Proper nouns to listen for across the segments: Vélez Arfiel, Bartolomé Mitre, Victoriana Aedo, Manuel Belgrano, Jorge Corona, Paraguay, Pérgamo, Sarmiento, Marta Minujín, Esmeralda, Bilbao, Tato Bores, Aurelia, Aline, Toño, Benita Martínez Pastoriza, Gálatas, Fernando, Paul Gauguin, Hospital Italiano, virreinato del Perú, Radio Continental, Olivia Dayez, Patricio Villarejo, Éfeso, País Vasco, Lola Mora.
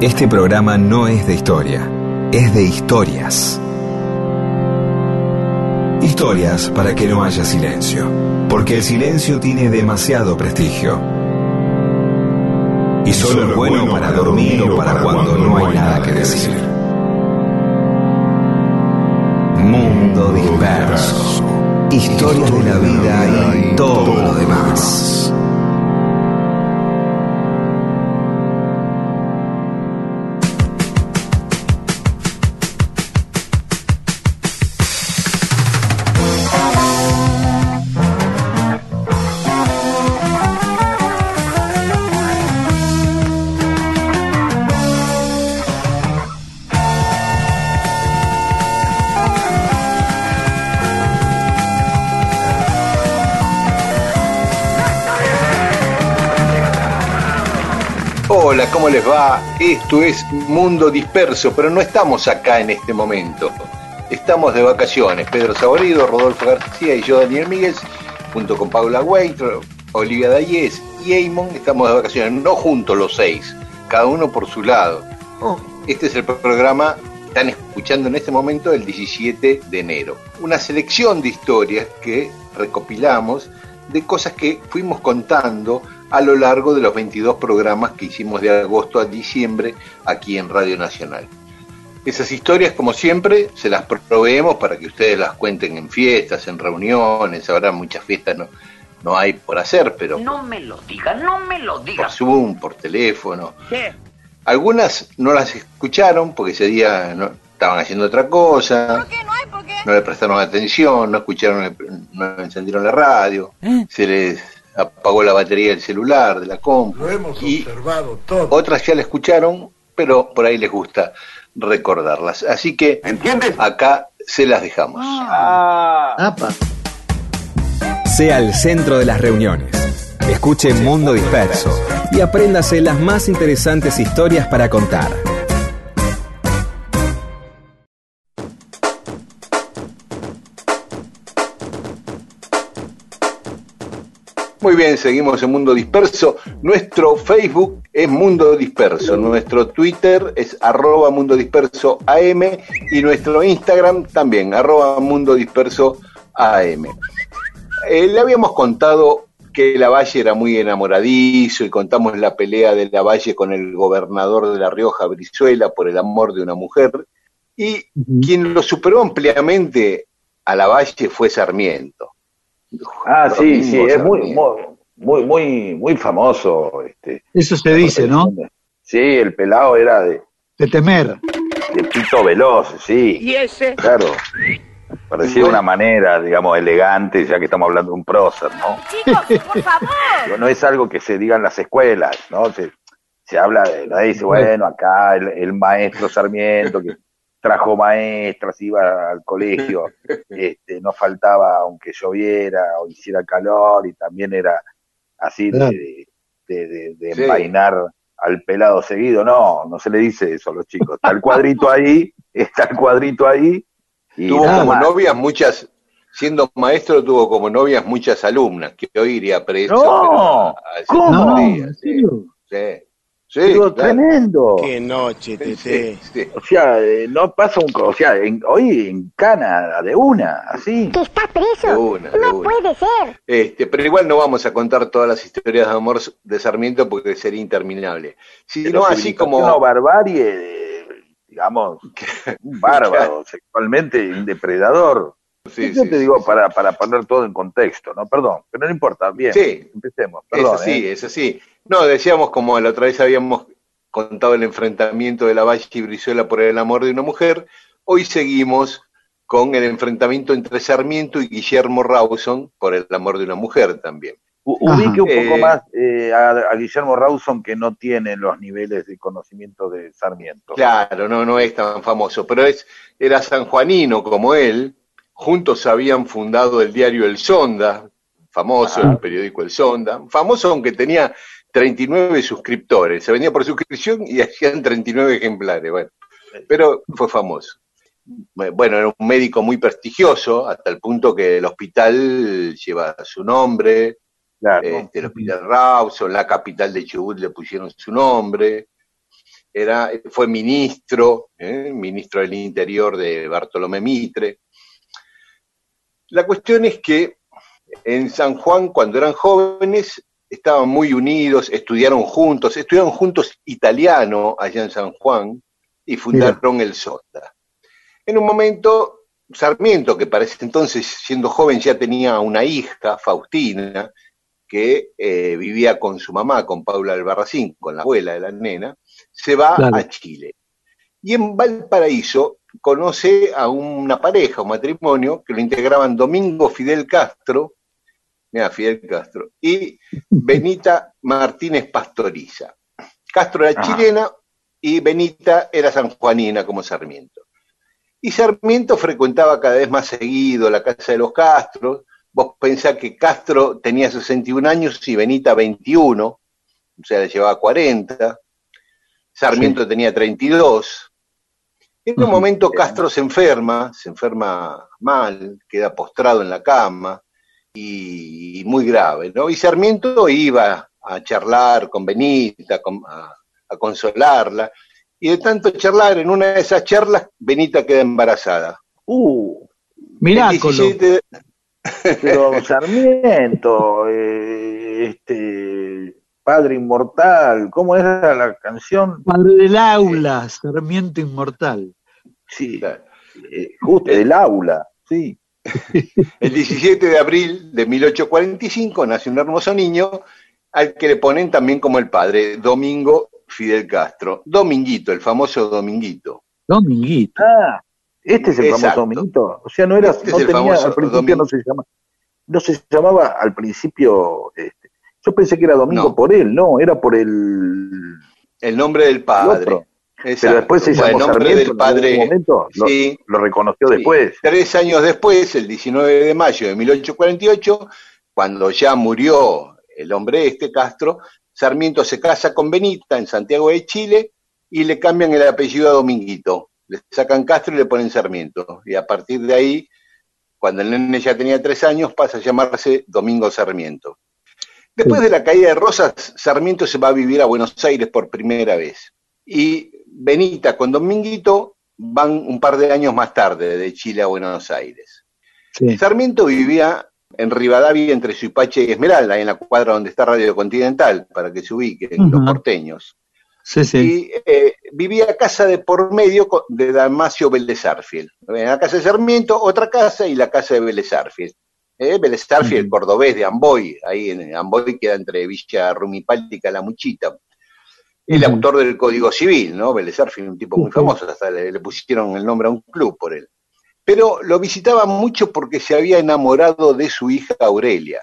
Este programa no es de historia, es de historias. Historias para que no haya silencio, porque el silencio tiene demasiado prestigio. Y solo es bueno para dormir o para cuando no hay nada que decir. Mundo Disperso. Historias de la vida y todo lo demás. ¿Cómo les va? Esto es Mundo Disperso, pero no estamos acá en este momento. Estamos de vacaciones. Pedro Saborido, Rodolfo García y yo, Daniel Míguez, junto con Paula Guaitro, Olivia Dayez y Eymond, estamos de vacaciones. No juntos los seis, cada uno por su lado. Este es el programa que están escuchando en este momento el 17 de enero. Una selección de historias que recopilamos de cosas que fuimos contando a lo largo de los 22 programas que hicimos de agosto a diciembre aquí en Radio Nacional. Esas historias, como siempre, se las proveemos para que ustedes las cuenten en fiestas, en reuniones. Habrá muchas fiestas, no hay por hacer, pero... No me lo diga. Por Zoom, por teléfono. ¿Qué? Algunas no las escucharon porque ese día estaban haciendo otra cosa. ¿Por qué? No hay por qué. No le prestaron atención, no escucharon, no encendieron la radio. Se les apagó la batería del celular, de la compu. Lo hemos observado todo. Otras ya la escucharon, pero por ahí les gusta recordarlas. Así que, ¿entiendes? Acá se las dejamos. Apa. Sea el centro de las reuniones. Escuche Mundo Disperso y apréndase las más interesantes historias para contar. Muy bien, seguimos en Mundo Disperso. Nuestro Facebook es Mundo Disperso, nuestro Twitter es @mundodispersoam y nuestro Instagram también, @mundodispersoam. Le habíamos contado que Lavalle era muy enamoradizo y contamos la pelea de Lavalle con el gobernador de La Rioja, Brizuela, por el amor de una mujer, y quien lo superó ampliamente a Lavalle fue Sarmiento. Domingo, sí, es muy famoso. Eso se dice, ¿no? Sí, el pelado era de temer. De pito veloz, sí. ¿Y ese? Claro. Parecía una manera, digamos, elegante, ya que estamos hablando de un prócer, ¿no? Chicos, por favor. No es algo que se diga en las escuelas, ¿no? Se habla, nadie dice, bueno, acá el maestro Sarmiento, que trajo maestras, iba al colegio, no faltaba aunque lloviera o hiciera calor, y también era así de envainar al pelado seguido. No se le dice eso a los chicos. Está el cuadrito ahí. Y tuvo como novias muchas, siendo maestro tuvo como novias muchas alumnas, que hoy iría preso. No, ¿cómo? Días, sí. Sí, digo, claro. Tremendo. Qué noche, Tete. Sí. O sea, no pasa o sea, hoy en cana de una, así. Que está preso. No puede ser. Pero igual no vamos a contar todas las historias de amor de Sarmiento porque sería interminable. Sino así como una barbarie, digamos, un bárbaro, sexualmente un depredador. Sí, yo te digo para poner todo en contexto, ¿no? Perdón, pero no importa, bien, empecemos. Perdón, es así. No, decíamos, como la otra vez habíamos contado el enfrentamiento de Lavalle y Brizuela por el amor de una mujer, hoy seguimos con el enfrentamiento entre Sarmiento y Guillermo Rawson por el amor de una mujer también. Ubique un poco más a Guillermo Rawson, que no tiene los niveles de conocimiento de Sarmiento. Claro, no es tan famoso, pero era sanjuanino como él. Juntos habían fundado el diario El Sonda, famoso, el periódico El Sonda, famoso aunque tenía 39 suscriptores, se vendía por suscripción y hacían 39 ejemplares, bueno, pero fue famoso. Bueno, era un médico muy prestigioso, hasta el punto que el hospital lleva su nombre, claro. El hospital Rawson, la capital de Chubut le pusieron su nombre. fue ministro, ministro del Interior de Bartolomé Mitre. La cuestión es que en San Juan, cuando eran jóvenes, estaban muy unidos, estudiaron juntos italiano allá en San Juan y fundaron El Sonda. En un momento, Sarmiento, que para ese entonces, siendo joven, ya tenía una hija, Faustina, que vivía con su mamá, con Paula Albarracín, con la abuela de la nena, se va a Chile. Y en Valparaíso conoce a una pareja, un matrimonio, que lo integraban Domingo Fidel Castro, y Benita Martínez Pastoriza. Castro era chilena y Benita era sanjuanina como Sarmiento. Y Sarmiento frecuentaba cada vez más seguido la casa de los Castros. Vos pensás que Castro tenía 61 años y Benita 21, o sea, le llevaba 40. Sarmiento tenía 32. En un momento Castro se enferma mal, queda postrado en la cama, y muy grave, ¿no? Y Sarmiento iba a charlar con Benita, a consolarla. Y de tanto charlar, en una de esas charlas, Benita queda embarazada. Miráculo. 17... Pero Sarmiento, Padre Inmortal, ¿cómo era la canción? Padre del aula, Sarmiento Inmortal. Sí, justo del aula, sí. El 17 de abril de 1845 nace un hermoso niño, al que le ponen también como el padre, Domingo Fidel Castro, Dominguito, el famoso Dominguito. Dominguito. Ah, este es el famoso Dominguito. O sea, no era, no tenía, al principio no se llamaba, al principio, yo pensé que era Domingo por él, no, era por el nombre del padre. Pero después se llamó Sarmiento, lo reconoció después. 3 años después, el 19 de mayo de 1848, cuando ya murió el hombre Castro, Sarmiento se casa con Benita en Santiago de Chile y le cambian el apellido a Dominguito. Le sacan Castro y le ponen Sarmiento. Y a partir de ahí, cuando el nene ya tenía 3 años, pasa a llamarse Domingo Sarmiento. Después de la caída de Rosas, Sarmiento se va a vivir a Buenos Aires por primera vez. Y Benita con Dominguito van un par de años más tarde de Chile a Buenos Aires. Sí. Sarmiento vivía en Rivadavia, entre Suipacha y Esmeralda, en la cuadra donde está Radio Continental, para que se ubiquen los porteños. Sí, sí. Y vivía a casa de por medio de Damasio Vélez Arfiel. La casa de Sarmiento, otra casa, y la casa de Vélez Arfiel. Vélez Arfiel, cordobés de Amboy, ahí en Amboy queda entre Villa Rumipáltica y La Muchita. El autor del Código Civil, ¿no? Vélez Arfiel, un tipo muy famoso, hasta le pusieron el nombre a un club por él. Pero lo visitaba mucho porque se había enamorado de su hija Aurelia.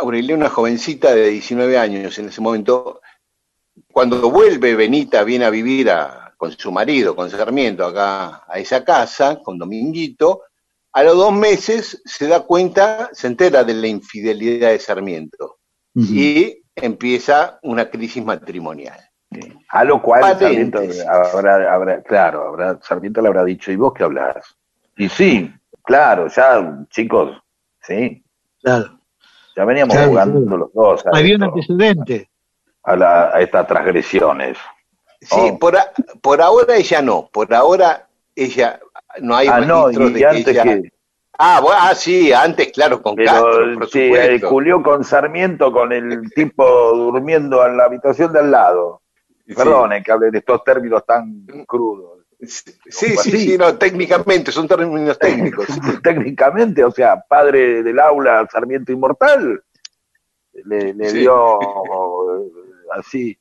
Aurelia, una jovencita de 19 años en ese momento. Cuando vuelve Benita, viene a vivir con su marido, con Sarmiento, acá a esa casa, con Dominguito. A los 2 meses se entera de la infidelidad de Sarmiento. Y empieza una crisis matrimonial. A lo cual Sarmiento le habrá dicho, ¿y vos qué hablás? Y sí, claro, ya, chicos, sí. Claro. Ya veníamos jugando los dos. Había un antecedente. A estas transgresiones. Sí, por ahora ella no. Por ahora ella no hay registro de antes que ella... antes, claro, con Castro, por supuesto. Sí, culió con Sarmiento, con el tipo durmiendo en la habitación de al lado. Sí. Perdone que hable de estos términos tan crudos. Sí, no, técnicamente, son términos técnicos. Técnicamente, o sea, padre del aula, Sarmiento Inmortal, le dio así.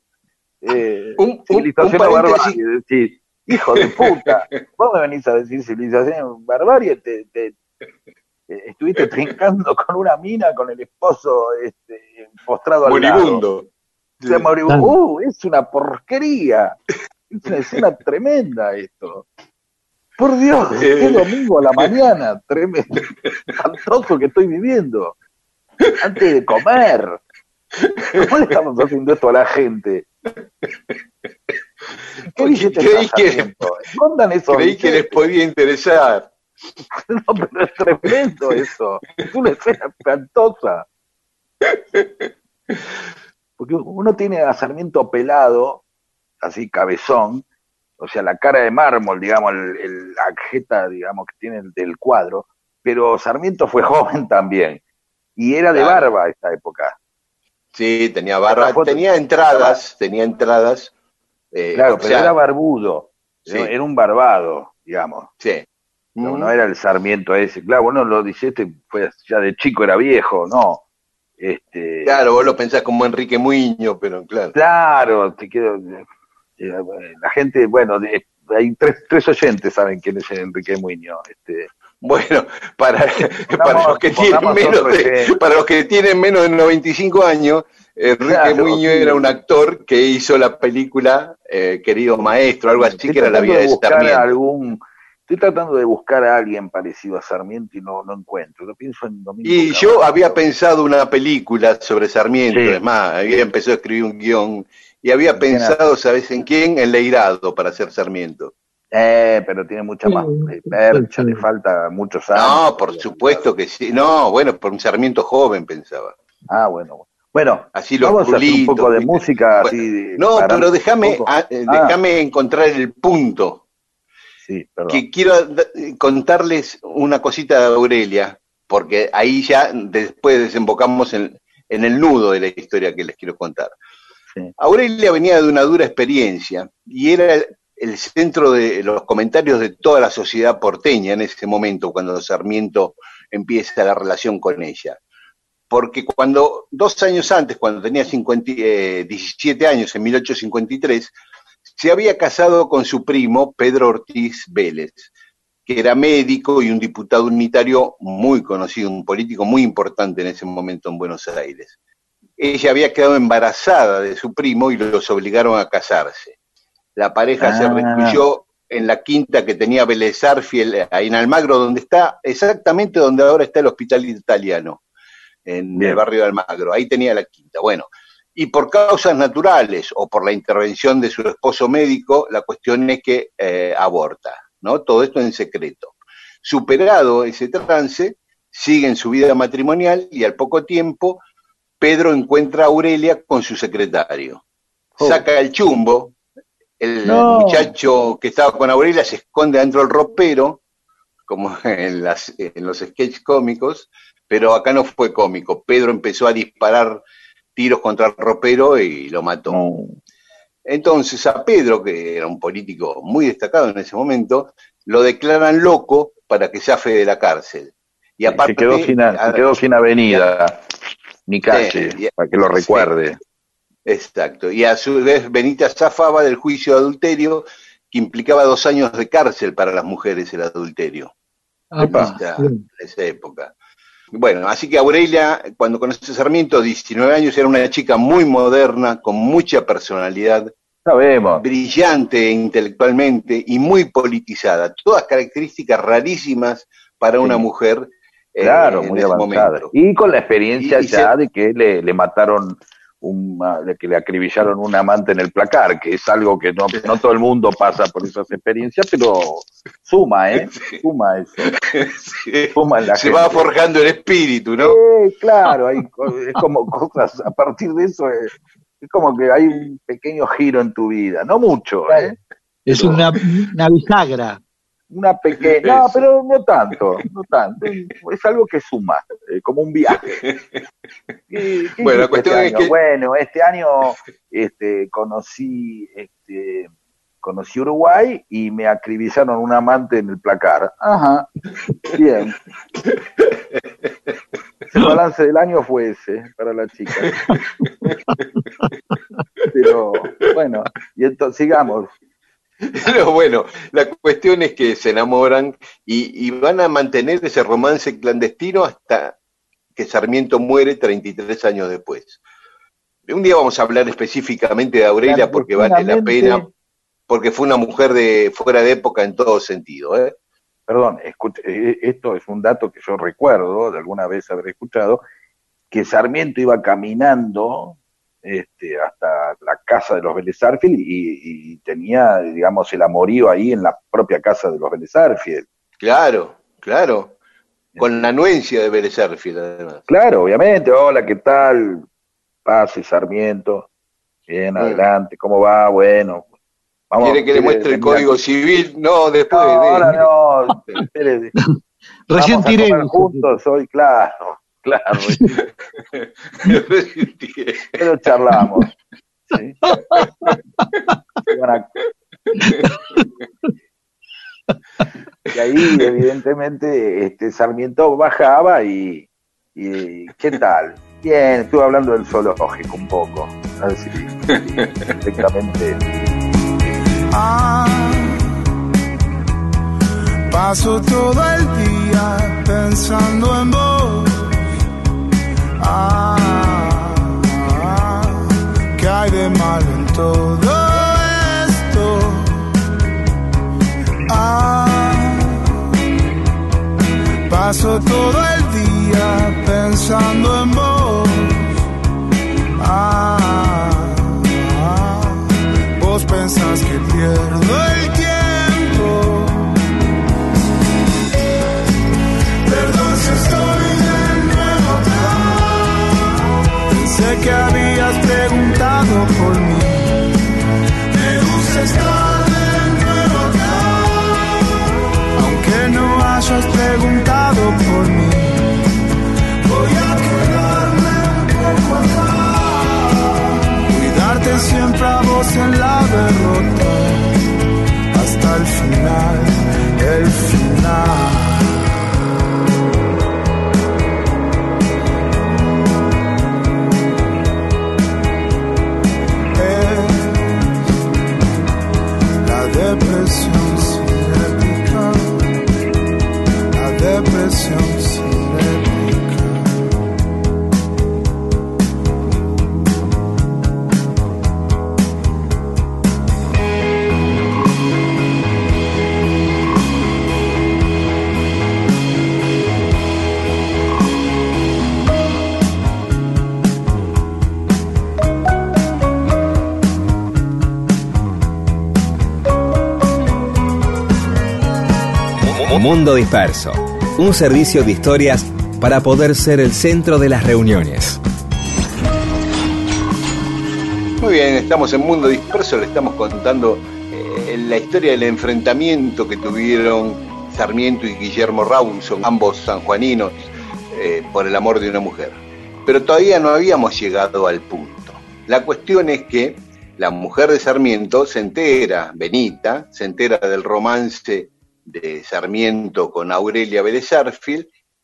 Civilización barbarie, decís, hijo de puta, vos me venís a decir civilización barbarie, estuviste trincando con una mina, con el esposo postrado moribundo. Al lado. Moribundo. Es una porquería. Es una escena tremenda esto. Por Dios, es domingo a la mañana, tremendo, espantoso que estoy viviendo. Antes de comer. ¿Cómo le estamos haciendo esto a la gente? ¿Qué billetes escondan esos creí billetes? Que les podía interesar. No, pero es tremendo eso. Es una escena espantosa. Porque uno tiene a Sarmiento pelado así cabezón, o sea, la cara de mármol, digamos, la jeta, digamos, que tiene del cuadro, pero Sarmiento fue joven también, y era de barba esta época. Sí, tenía barba, tenía entradas. Claro, pero sea, era barbudo, sí. Era un barbado, digamos. Sí. No, no era el Sarmiento ese, claro, vos no lo dices, pues, ya de chico era viejo, no. Claro, vos lo pensás como Enrique Muiño, pero claro. Claro, te quiero... La gente, bueno, hay tres oyentes saben quién es Enrique Muiño. Bueno, para los que tienen menos de 95 años, Enrique Muiño era un actor que hizo la película Querido Maestro, algo así que era la vida de Sarmiento. Estoy tratando de buscar a alguien parecido a Sarmiento y no lo encuentro. Lo pienso en Domingo. Y yo había pensado una película sobre Sarmiento, es más, había empezado a escribir un guión. Y había pensado, ¿sabes en quién? En Leirado para hacer Sarmiento. Pero tiene mucha más percha, le falta muchos años. No, por supuesto que sí. No, bueno, por un Sarmiento joven pensaba. Ah, bueno. Bueno, así vamos a hacer un poco de música. Bueno, así, no, pero déjame encontrar el punto. Sí, perdón. Que quiero contarles una cosita de Aurelia, porque ahí ya después desembocamos en el nudo de la historia que les quiero contar. Sí. Aurelia venía de una dura experiencia y era el centro de los comentarios de toda la sociedad porteña en ese momento cuando Sarmiento empieza la relación con ella. Porque cuando 2 años antes, cuando tenía 17 años, en 1853, se había casado con su primo Pedro Ortiz Vélez, que era médico y un diputado unitario muy conocido, un político muy importante en ese momento en Buenos Aires. Ella había quedado embarazada de su primo y los obligaron a casarse. La pareja se recluyó en la quinta que tenía Vélez Arfiel, en Almagro, donde está exactamente donde ahora está el Hospital Italiano, en el barrio de Almagro. Ahí tenía la quinta. Bueno, y por causas naturales o por la intervención de su esposo médico, la cuestión es que aborta, ¿no? Todo esto en secreto. Superado ese trance, siguen su vida matrimonial y al poco tiempo Pedro encuentra a Aurelia con su secretario. Saca el chumbo, el muchacho que estaba con Aurelia se esconde dentro del ropero, como en los sketches cómicos, pero acá no fue cómico. Pedro empezó a disparar tiros contra el ropero y lo mató. Entonces a Pedro, que era un político muy destacado en ese momento, lo declaran loco para que zafe de la cárcel. Y aparte, se quedó sin avenida. Ni calle, para que lo recuerde. Exacto. Y a su vez Benita zafaba del juicio de adulterio que implicaba 2 años de cárcel para las mujeres el adulterio. En esa época. Bueno, así que Aurelia, cuando conoce a Sarmiento, 19 años, era una chica muy moderna, con mucha personalidad. Sabemos. Brillante intelectualmente y muy politizada. Todas características rarísimas para una mujer. Claro, muy avanzada. Y con la experiencia de que le mataron, que le acribillaron un amante en el placar, que es algo que no todo el mundo pasa por esas experiencias, pero suma, suma eso. Sí. Suma la gente. Va forjando el espíritu, ¿no? Claro, es como cosas, a partir de eso es como que hay un pequeño giro en tu vida, no mucho, Es una bisagra. Una pequeña, pero no tanto, es algo que suma, como un viaje. Bueno, la cuestión es que... Bueno, este año conocí Uruguay y me acribillaron un amante en el placar. Ajá, bien. El balance del año fue ese, para la chica. Pero, bueno, y entonces sigamos. Pero bueno, la cuestión es que se enamoran y van a mantener ese romance clandestino hasta que Sarmiento muere 33 años después. Un día vamos a hablar específicamente de Aurelia porque vale la pena, porque fue una mujer fuera de época en todo sentido. Perdón, escucha, esto es un dato que yo recuerdo, de alguna vez haber escuchado, que Sarmiento iba caminando... hasta la casa de los Vélez Arfiel y tenía, digamos, el amorío ahí en la propia casa de los Vélez Arfiel. Claro, con la anuencia de Vélez Arfiel además. Claro, obviamente, hola, ¿qué tal? Pase, Sarmiento. Bien, adelante, ¿cómo va? Bueno. Vamos, ¿quiere que le muestre el código civil? No, después. No, ahora no. Recién tiré. Juntos hoy, claro. Pero charlamos. ¿Sí? Y ahí, evidentemente, Sarmiento bajaba y ¿qué tal? Bien, estuve hablando del zoológico un poco. A ver si perfectamente. Ah, paso todo el día pensando en vos. Ah, ¿qué hay de malo en todo esto? Ah, paso todo el día pensando en vos. Ah, vos pensás que pierdo el tiempo. Perdón si estoy de nuevo acá. Pensé que habías preguntado por mí. Me gusta estar de nuevo acá. Aunque no hayas preguntado por mí, voy a quedarme un poco acá. Siempre a vos en la derrota, hasta el final, el final. Es la depresión cinética, la depresión cinética. Mundo Disperso, un servicio de historias para poder ser el centro de las reuniones. Muy bien, estamos en Mundo Disperso, le estamos contando la historia del enfrentamiento que tuvieron Sarmiento y Guillermo Rawson, ambos sanjuaninos, por el amor de una mujer. Pero todavía no habíamos llegado al punto. La cuestión es que la mujer de Sarmiento se entera, Benita, se entera del romance de Sarmiento con Aurelia Vélez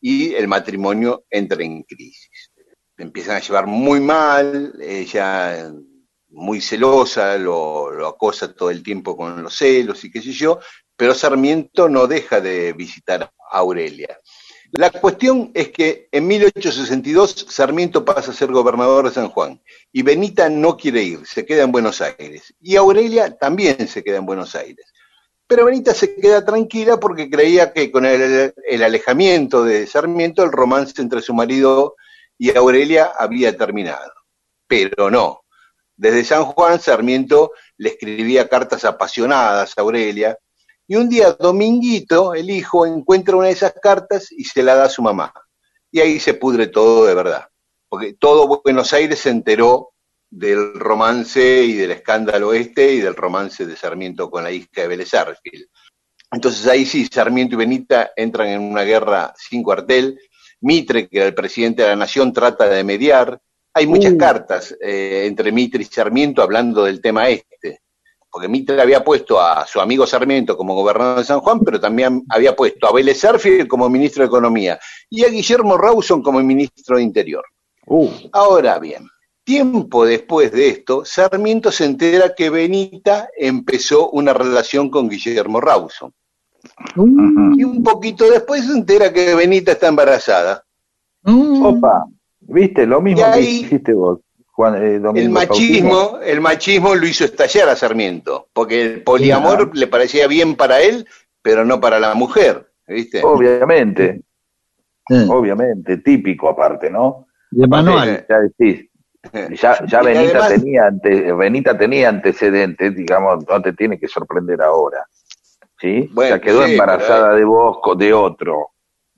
y el matrimonio entra en crisis. Empiezan a llevar muy mal, ella muy celosa, lo acosa todo el tiempo con los celos y qué sé yo, pero Sarmiento no deja de visitar a Aurelia. La cuestión es que en 1862 Sarmiento pasa a ser gobernador de San Juan y Benita no quiere ir, se queda en Buenos Aires y Aurelia también se queda en Buenos Aires. Pero Benita se queda tranquila porque creía que con el alejamiento de Sarmiento el romance entre su marido y Aurelia había terminado. Pero no. Desde San Juan, Sarmiento le escribía cartas apasionadas a Aurelia. Y un día Dominguito, el hijo, encuentra una de esas cartas y se la da a su mamá. Y ahí se pudre todo de verdad. Porque todo Buenos Aires se enteró del romance y del escándalo y del romance de Sarmiento con la hija de Vélez Sarsfield. Entonces ahí sí, Sarmiento y Benita entran en una guerra sin cuartel. Mitre, que era el presidente de la nación, trata de mediar. Hay muchas cartas entre Mitre y Sarmiento hablando del tema porque Mitre había puesto a su amigo Sarmiento como gobernador de San Juan, pero también había puesto a Vélez Sarsfield como ministro de Economía y a Guillermo Rawson como ministro de Interior. Ahora bien, tiempo después de esto, Sarmiento se entera que Benita empezó una relación con Guillermo Rawson. Y un poquito después se entera que Benita está embarazada. Opa, viste, lo mismo que hiciste vos, Juan, Domingo. El machismo lo hizo estallar a Sarmiento, porque el poliamor le parecía bien para él, pero no para la mujer, ¿viste? Obviamente, típico aparte, ¿no? De manual. Ya decís. Ya Benita tenía antecedentes, digamos, no te tiene que sorprender ahora, ¿sí? Bueno, o sea, quedó embarazada de vos, de otro,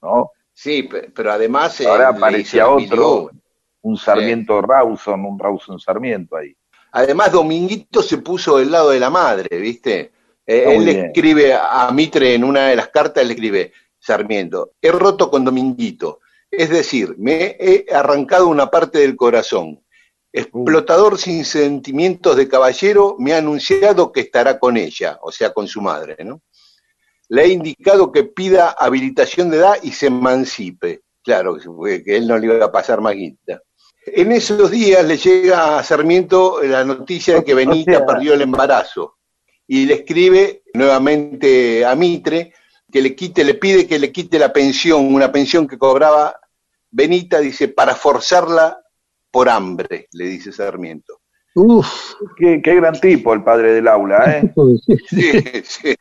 ¿no? Sí, pero además... Ahora aparecía otro, un Sarmiento Rawson, un Rawson Sarmiento ahí. Además, Dominguito se puso del lado de la madre, ¿viste? Él le escribe a Mitre en una de las cartas, le escribe, Sarmiento, he roto con Dominguito, es decir, me he arrancado una parte del corazón. Explotador sin sentimientos de caballero, me ha anunciado que estará con ella, o sea, con su madre, ¿no? Le he indicado que pida habilitación de edad y se emancipe. Claro, que él no le iba a pasar más guita. En esos días le llega a Sarmiento la noticia de que Benita perdió el embarazo y le escribe nuevamente a Mitre que le pide que le quite la pensión, una pensión que cobraba Benita, dice, para forzarla por hambre, le dice Sarmiento. Uf, qué gran tipo el padre del aula, ¿eh? Sí.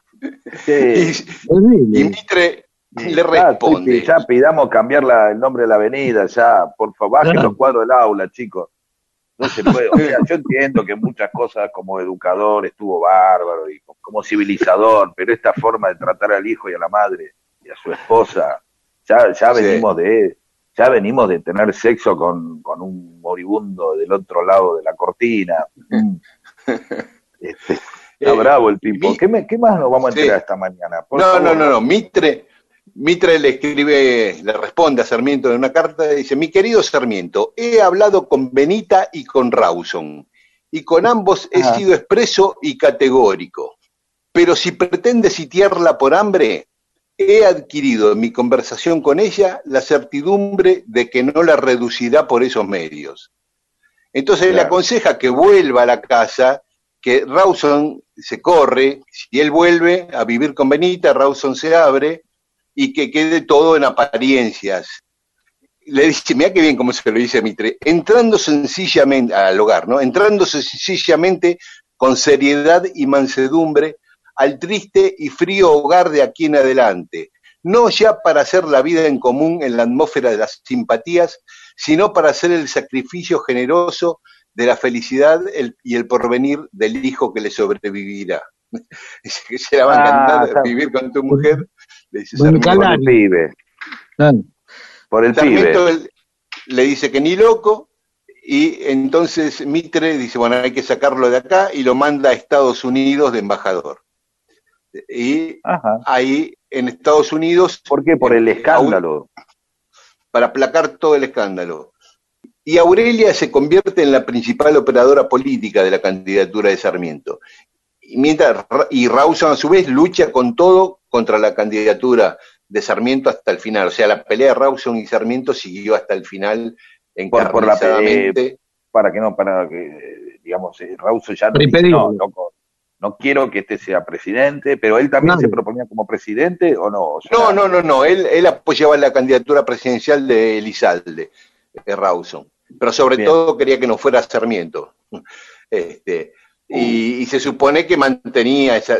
Y Mitre le responde. Sí, ya pidamos cambiar el nombre de la avenida, ya, por favor, bajen los cuadros del aula, chicos. No se puede. O sea, yo entiendo que muchas cosas como educador estuvo bárbaro y como civilizador, pero esta forma de tratar al hijo y a la madre y a su esposa, ya venimos de... Ya venimos de tener sexo con un moribundo del otro lado de la cortina. Está bravo el tipo. ¿Qué más nos vamos a enterar esta mañana? No. Mitre le responde a Sarmiento en una carta y dice, mi querido Sarmiento, he hablado con Benita y con Rawson, y con ambos he sido expreso y categórico. Pero si pretende sitiarla por hambre... He adquirido en mi conversación con ella la certidumbre de que no la reducirá por esos medios. Entonces le aconseja que vuelva a la casa, que Rawson se corre, si él vuelve a vivir con Benita, Rawson se abre y que quede todo en apariencias. Le dice, mirá qué bien como se lo dice Mitre, entrando sencillamente al hogar, ¿no? Entrando sencillamente con seriedad y mansedumbre al triste y frío hogar de aquí en adelante, no ya para hacer la vida en común en la atmósfera de las simpatías, sino para hacer el sacrificio generoso de la felicidad y el porvenir del hijo que le sobrevivirá. Se la van a andar a vivir con tu mujer, le dice Sarmiento, por el pibe. Por el pibe. Le dice que ni loco, y entonces Mitre dice, bueno, hay que sacarlo de acá, y lo manda a Estados Unidos de embajador. Y ahí en Estados Unidos... ¿Por qué? Por el escándalo. Para aplacar todo el escándalo. Y Aurelia se convierte en la principal operadora política de la candidatura de Sarmiento. Y Rawson a su vez lucha con todo contra la candidatura de Sarmiento hasta el final. O sea, la pelea de Rawson y Sarmiento siguió hasta el final encarnizadamente. Rawson ya no dice, no quiero que este sea presidente, pero él también se proponía como presidente, ¿o no? O sea, no, él apoyaba la candidatura presidencial de Elizalde, de Rawson, pero sobre todo quería que no fuera Sarmiento. Y se supone que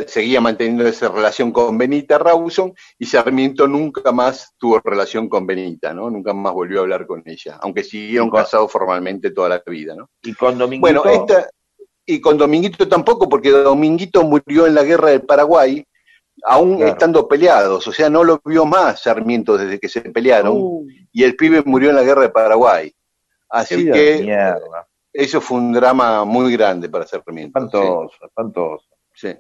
seguía manteniendo esa relación con Benita Rawson, y Sarmiento nunca más tuvo relación con Benita, ¿no? Nunca más volvió a hablar con ella, aunque siguieron casados formalmente toda la vida, ¿no? Y con Dominguito... Y con Dominguito tampoco, porque Dominguito murió en la guerra del Paraguay, aún estando peleados, o sea, no lo vio más Sarmiento desde que se pelearon, y el pibe murió en la guerra del Paraguay. Así que eso fue un drama muy grande para Sarmiento. Espantoso. Sí.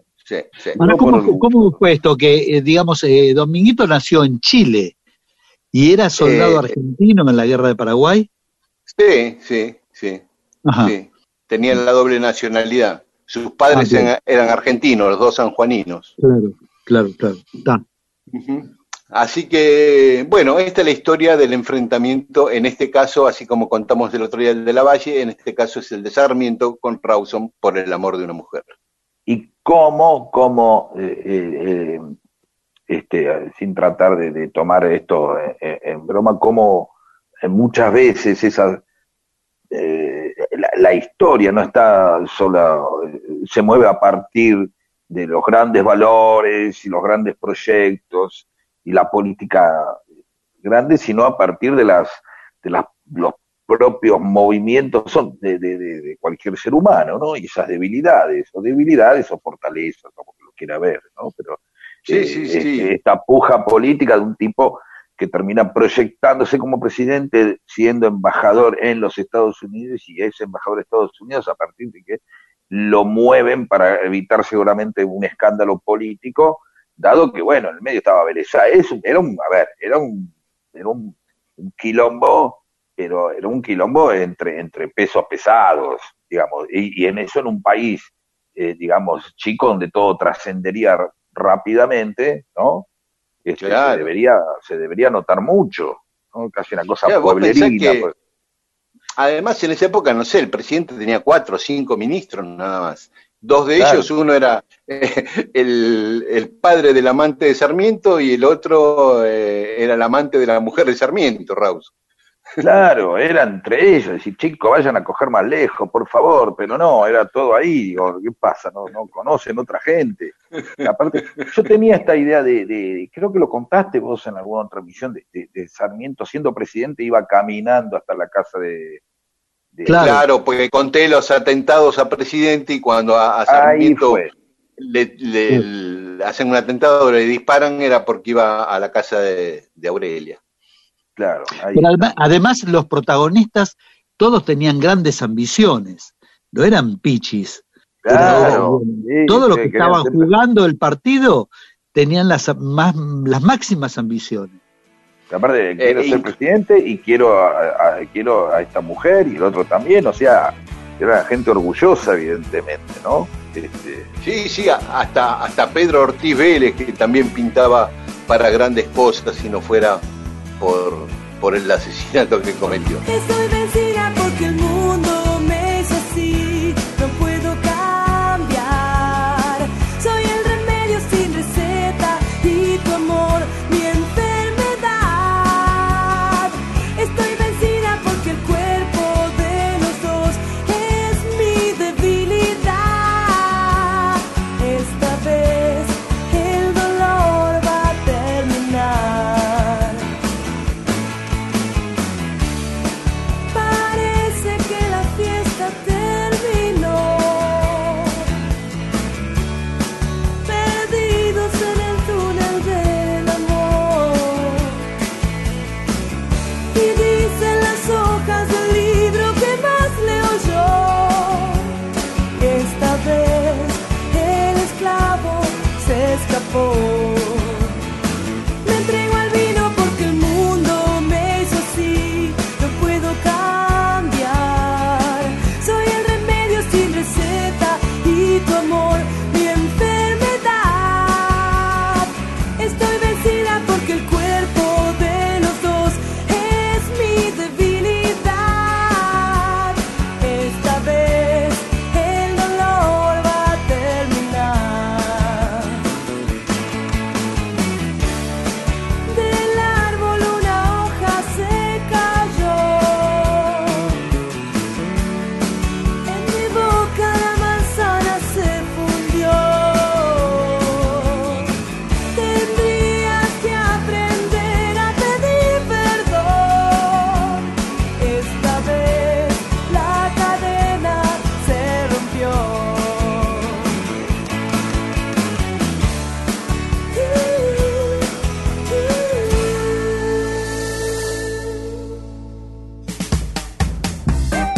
Bueno, ¿cómo fue esto? Que, digamos, Dominguito nació en Chile, y era soldado argentino en la guerra del Paraguay. Sí. Ajá. Sí. Tenían la doble nacionalidad. Sus padres eran argentinos, los dos sanjuaninos. Claro. Así que, bueno, esta es la historia del enfrentamiento, en este caso, así como contamos el otro día el de Lavalle, en este caso es el de Sarmiento con Rawson por el amor de una mujer. Y sin tratar de tomar esto en broma, cómo muchas veces esas... la historia no está sola, se mueve a partir de los grandes valores y los grandes proyectos y la política grande, sino a partir de los propios movimientos de cualquier ser humano, ¿no? Y esas debilidades o fortalezas, como lo quiera ver, ¿no? Pero esta puja política de un tipo que termina proyectándose como presidente, siendo embajador en los Estados Unidos, y es embajador de Estados Unidos a partir de que lo mueven para evitar seguramente un escándalo político, dado que, bueno, en el medio estaba Vélez. Era un quilombo, pero era un quilombo entre pesos pesados, digamos, y en eso en un país, digamos, chico, donde todo trascendería rápidamente, ¿no? Claro. Se debería notar mucho, ¿no? Casi una cosa, claro, pueblerina. Que, pues. Además, en esa época, no sé, el presidente tenía 4 o 5 ministros nada más. 2 de, claro, ellos, uno era el padre del amante de Sarmiento y el otro era el amante de la mujer de Sarmiento, Rawson. Claro, era entre ellos, decir, chicos, vayan a coger más lejos, por favor, pero no, era todo ahí, digo, ¿qué pasa? No conocen otra gente. Y aparte, yo tenía esta idea de creo que lo contaste vos en alguna otra emisión, de Sarmiento siendo presidente iba caminando hasta la casa de... Claro, porque conté los atentados a presidente, y cuando a Sarmiento le hacen un atentado, le disparan, era porque iba a la casa de Aurelia. Claro, pero además los protagonistas todos tenían grandes ambiciones, no eran pichis. Claro, sí, todos los que estaban jugando el partido tenían las máximas ambiciones. Aparte, quiero ser presidente y quiero a esta mujer y el otro también, o sea, era gente orgullosa, evidentemente, ¿no? Sí, hasta Pedro Ortiz Vélez, que también pintaba para grandes cosas, si no fuera por el asesinato que cometió. Estoy vencida porque el mundo me es así, no puedo cambiar. Soy el remedio sin receta y tu amor mi enfermedad. Estoy vencida porque el cuerpo de los dos es mi debilidad. Esta vez el dolor va a terminar.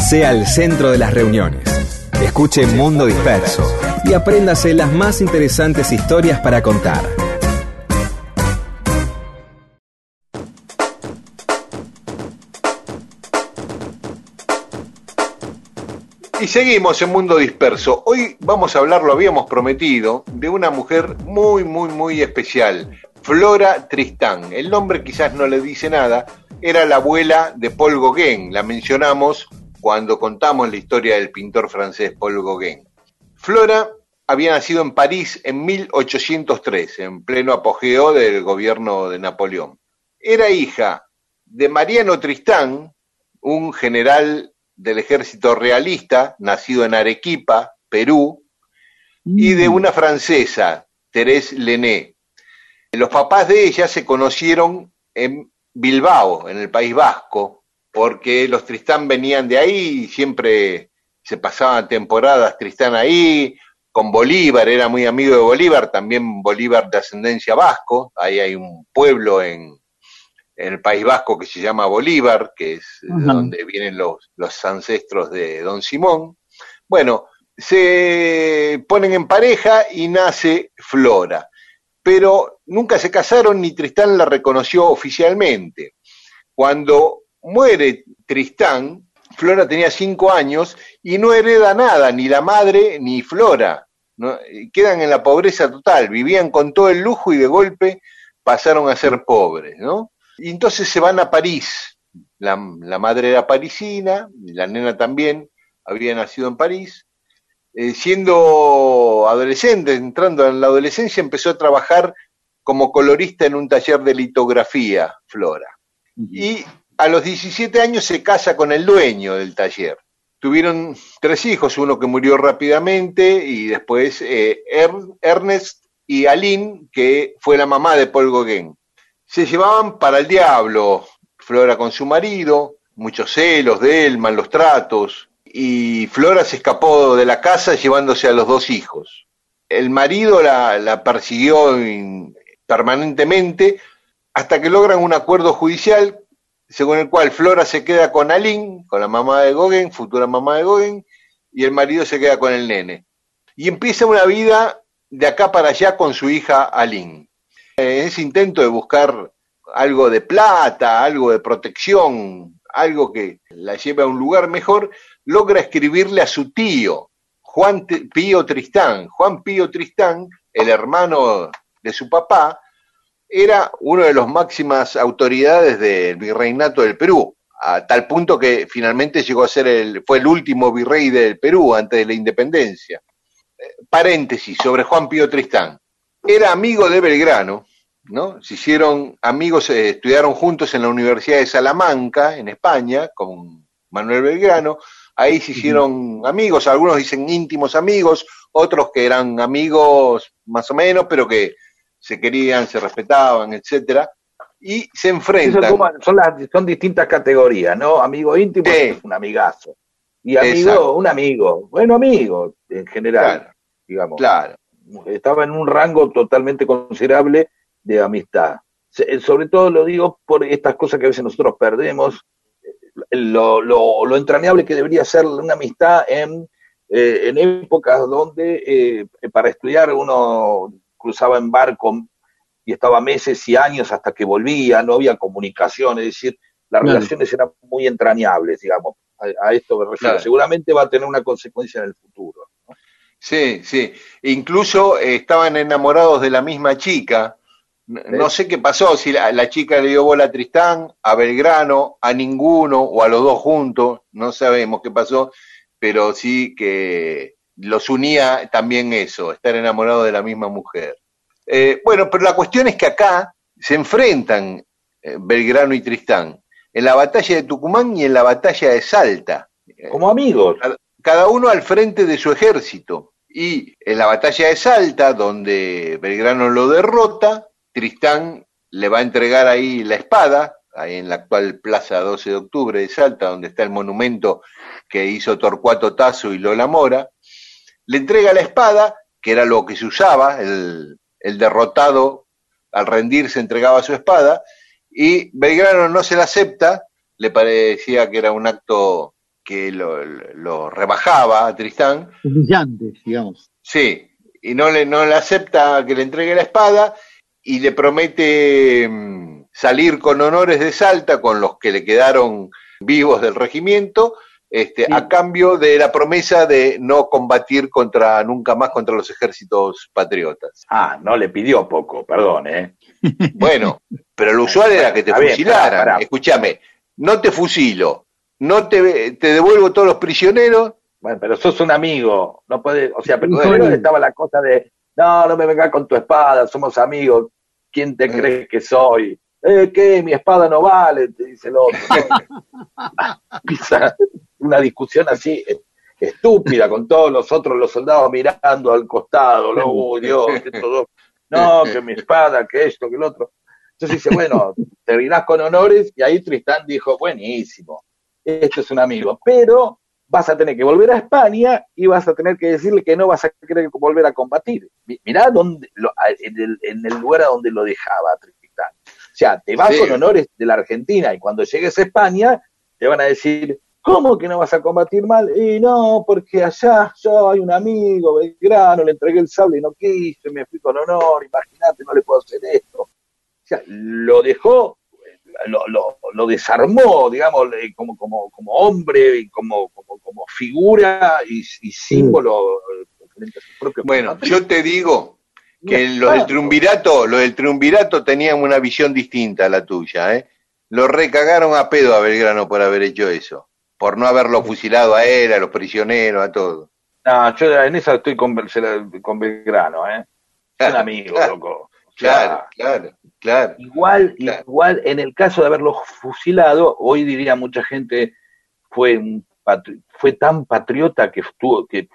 Sea el centro de las reuniones. Escuche Mundo Disperso y apréndase las más interesantes historias para contar. Y seguimos en Mundo Disperso. Hoy vamos a hablar, lo habíamos prometido, de una mujer muy, muy, muy especial. Flora Tristán. El nombre quizás no le dice nada. Era la abuela de Paul Gauguin. La mencionamos cuando contamos la historia del pintor francés Paul Gauguin. Flora había nacido en París en 1803, en pleno apogeo del gobierno de Napoleón. Era hija de Mariano Tristán, un general del ejército realista, nacido en Arequipa, Perú, y de una francesa, Thérèse Lenné. Los papás de ella se conocieron en Bilbao, en el País Vasco, porque los Tristán venían de ahí y siempre se pasaban temporadas Tristán ahí, con Bolívar, era muy amigo de Bolívar, también Bolívar de ascendencia vasco, ahí hay un pueblo en, en el País Vasco, que se llama Bolívar, que es donde vienen los ancestros de Don Simón. Bueno, se ponen en pareja y nace Flora, pero nunca se casaron ni Tristán la reconoció oficialmente. Cuando muere Tristán, Flora tenía 5 años y no hereda nada, ni la madre ni Flora, ¿no? Quedan en la pobreza total, vivían con todo el lujo y de golpe pasaron a ser pobres, ¿no? Y entonces se van a París, la madre era parisina, la nena también había nacido en París. Siendo adolescente, entrando en la adolescencia, empezó a trabajar como colorista en un taller de litografía, Flora. Y a los 17 años se casa con el dueño del taller. Tuvieron 3 hijos, uno que murió rápidamente, y después Ernest y Aline, que fue la mamá de Paul Gauguin. Se llevaban para el diablo, Flora con su marido, muchos celos de él, malos tratos, y Flora se escapó de la casa llevándose a los 2 hijos. El marido la persiguió permanentemente hasta que logran un acuerdo judicial, según el cual Flora se queda con Aline, con la mamá de Gauguin, futura mamá de Gauguin, y el marido se queda con el nene. Y empieza una vida de acá para allá con su hija Aline. En ese intento de buscar algo de plata, algo de protección, algo que la lleve a un lugar mejor, logra escribirle a su tío, Juan Pío Tristán. Juan Pío Tristán, el hermano de su papá, era uno de los máximas autoridades del virreinato del Perú, a tal punto que finalmente llegó a ser fue el último virrey del Perú antes de la independencia. Paréntesis sobre Juan Pío Tristán. Era amigo de Belgrano, ¿no? Se hicieron amigos, estudiaron juntos en la Universidad de Salamanca, en España, con Manuel Belgrano. Ahí se hicieron amigos, algunos dicen íntimos amigos, otros que eran amigos más o menos, pero que se querían, se respetaban, etcétera, y se enfrentan. Son distintas categorías, ¿no? Amigo íntimo es un amigazo, y amigo, exacto, un amigo, bueno, amigo en general, claro, digamos. Claro. Estaba en un rango totalmente considerable de amistad. Sobre todo lo digo por estas cosas que a veces nosotros perdemos, lo entrañable que debería ser una amistad en épocas donde para estudiar uno cruzaba en barco y estaba meses y años hasta que volvía, no había comunicación, es decir, las relaciones eran muy entrañables, digamos, a esto me refiero. Claro. Seguramente va a tener una consecuencia en el futuro, ¿no? Sí, sí, incluso estaban enamorados de la misma chica, no sé qué pasó, si la chica le dio bola a Tristán, a Belgrano, a ninguno, o a los dos juntos, no sabemos qué pasó, pero sí que los unía también eso, estar enamorado de la misma mujer. Bueno, pero la cuestión es que acá se enfrentan Belgrano y Tristán, en la batalla de Tucumán y en la batalla de Salta. Como amigos. Cada uno al frente de su ejército. Y en la batalla de Salta, donde Belgrano lo derrota, Tristán le va a entregar ahí la espada, ahí en la actual Plaza 12 de Octubre de Salta, donde está el monumento que hizo Torcuato Tasso y Lola Mora. Le entrega la espada, que era lo que se usaba, el derrotado al rendirse entregaba su espada, y Belgrano no se la acepta, le parecía que era un acto que lo rebajaba a Tristán. Humillante, digamos. Sí, y no le acepta que le entregue la espada, y le promete salir con honores de Salta, con los que le quedaron vivos del regimiento, sí, a cambio de la promesa de no combatir nunca más contra los ejércitos patriotas. Ah, no le pidió poco, perdón, ¿eh? Bueno, pero lo usual era que te fusilaran. Pará. Escúchame, no te fusilo, te devuelvo todos los prisioneros. Bueno, pero sos un amigo, no podés, o sea, pero no estaba la cosa de, no me vengas con tu espada, somos amigos, ¿quién te crees que soy? ¿Qué? Mi espada no vale, te dice el otro. Una discusión así estúpida con todos los otros, los soldados mirando al costado, Dios, todo, no, que mi espada, que esto, que el otro. Entonces dice, bueno, terminás con honores, y ahí Tristán dijo, buenísimo, esto es un amigo, pero vas a tener que volver a España y vas a tener que decirle que no vas a querer volver a combatir. Mirá en el lugar a donde lo dejaba Tristán. sea, te vas con honores de la Argentina, y cuando llegues a España te van a decir, ¿cómo que no vas a combatir mal? Y no, porque allá yo hay un amigo, Belgrano, le entregué el sable y no quiso, y me fui con honor, imagínate, no le puedo hacer esto. O sea, lo dejó, lo desarmó, digamos, como hombre, y como figura y símbolo frente a su propio país. Yo te digo que los del triunvirato tenían una visión distinta a la tuya, ¿eh? Lo recagaron a pedo a Belgrano por haber hecho eso, por no haberlo fusilado a él, a los prisioneros, a todo. No, yo en esa estoy con Belgrano, ¿eh? Es un amigo, loco. O sea, claro. Igual en el caso de haberlo fusilado, hoy diría mucha gente, fue tan patriota que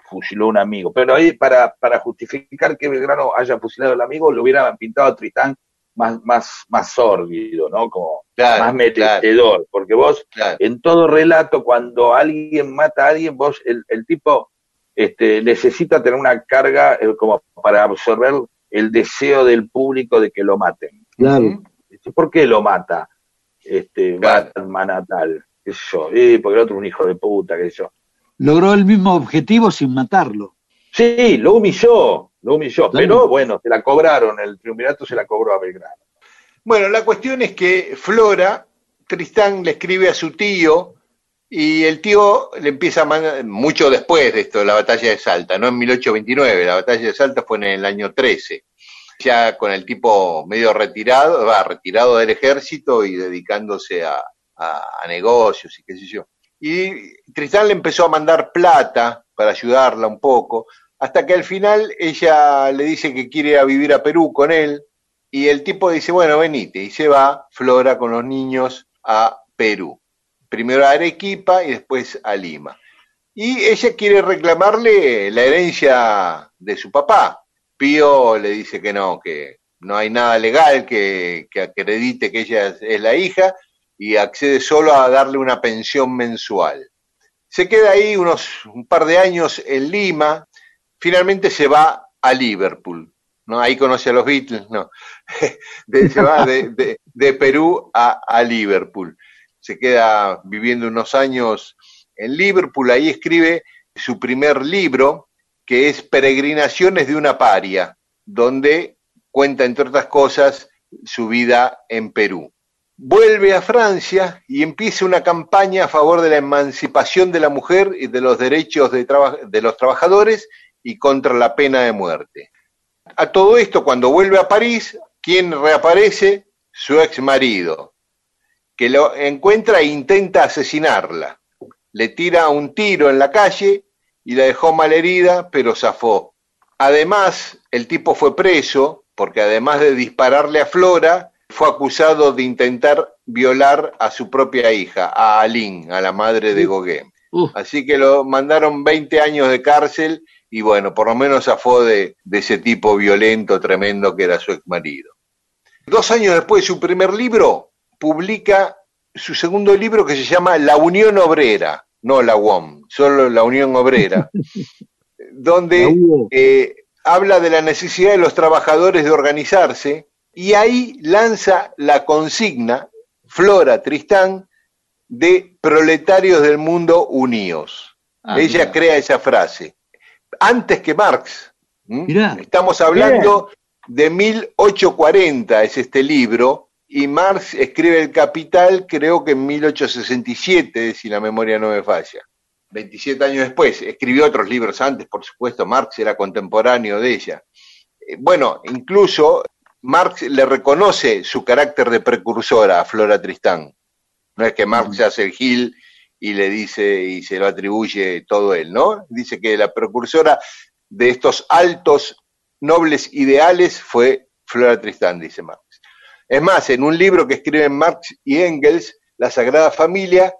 fusiló a un amigo. Pero ahí, para justificar que Belgrano haya fusilado al amigo, lo hubieran pintado a Tristán más sórdido, ¿no? Como más merecedor, porque vos en todo relato, cuando alguien mata a alguien, vos el tipo necesita tener una carga como para absorber el deseo del público de que lo maten. Claro. ¿Por qué lo mata? Manatal, qué sé yo, porque el otro es un hijo de puta, qué sé yo. Logró el mismo objetivo sin matarlo. Sí, lo humilló, pero bueno, se la cobraron, el triunvirato se la cobró a Belgrano. Bueno, la cuestión es que Flora Tristán le escribe a su tío y el tío le empieza a mandar, mucho después de esto, la batalla de Salta, no en 1829, la batalla de Salta fue en el año 13, ya con el tipo medio retirado del ejército y dedicándose a negocios y qué sé yo. Y Tristán le empezó a mandar plata para ayudarla un poco, hasta que al final ella le dice que quiere ir a vivir a Perú con él, y el tipo dice, bueno, venite, y se va Flora con los niños a Perú, primero a Arequipa y después a Lima, y ella quiere reclamarle la herencia de su papá. Pío le dice que no hay nada legal que acredite que ella es la hija, y accede solo a darle una pensión mensual. Se queda ahí un par de años en Lima. Finalmente se va a Liverpool, ¿no? Ahí conoce a los Beatles, ¿no? Se va de Perú a Liverpool. Se queda viviendo unos años en Liverpool, ahí escribe su primer libro, que es Peregrinaciones de una paria, donde cuenta, entre otras cosas, su vida en Perú. Vuelve a Francia y empieza una campaña a favor de la emancipación de la mujer y de los derechos de los trabajadores, y contra la pena de muerte. A todo esto, cuando vuelve a París, ¿quién reaparece? Su ex marido, que lo encuentra e intenta asesinarla. Le tira un tiro en la calle y la dejó malherida, pero zafó. Además, el tipo fue preso, porque además de dispararle a Flora, fue acusado de intentar violar a su propia hija, a Aline, a la madre de Gauguin. Así que lo mandaron 20 años de cárcel. Y bueno, por lo menos zafó de ese tipo violento, tremendo, que era su exmarido. 2 años después de su primer libro, publica su segundo libro, que se llama La Unión Obrera, no la UOM, solo La Unión Obrera, donde habla de la necesidad de los trabajadores de organizarse, y ahí lanza la consigna, Flora Tristán, de proletarios del mundo unidos. Ella crea esa frase antes que Marx. Mirá, estamos hablando de 1840, es este libro, y Marx escribe El Capital, creo que en 1867, si la memoria no me falla, 27 años después. Escribió otros libros antes, por supuesto, Marx era contemporáneo de ella. Bueno, incluso Marx le reconoce su carácter de precursora a Flora Tristán. No es que Marx hace el gil y le dice, y se lo atribuye todo él, ¿no? Dice que la precursora de estos altos, nobles ideales fue Flora Tristán, dice Marx. Es más, en un libro que escriben Marx y Engels, La Sagrada Familia,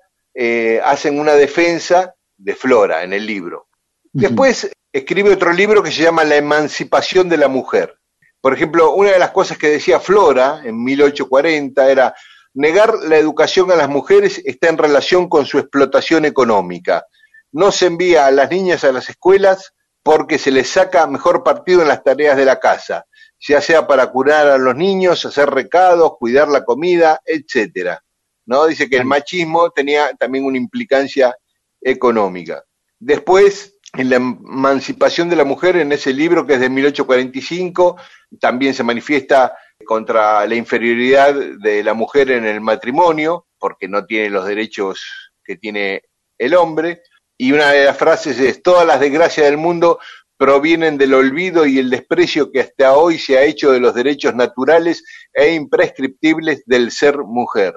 hacen una defensa de Flora en el libro. Después escribe otro libro que se llama La Emancipación de la Mujer. Por ejemplo, una de las cosas que decía Flora en 1840 era: negar la educación a las mujeres está en relación con su explotación económica. No se envía a las niñas a las escuelas porque se les saca mejor partido en las tareas de la casa, ya sea para curar a los niños, hacer recados, cuidar la comida, etcétera, ¿no? Dice que el machismo tenía también una implicancia económica. Después, en la emancipación de la mujer, en ese libro que es de 1845, también se manifiesta contra la inferioridad de la mujer en el matrimonio, porque no tiene los derechos que tiene el hombre. Y una de las frases es: todas las desgracias del mundo provienen del olvido y el desprecio que hasta hoy se ha hecho de los derechos naturales e imprescriptibles del ser mujer.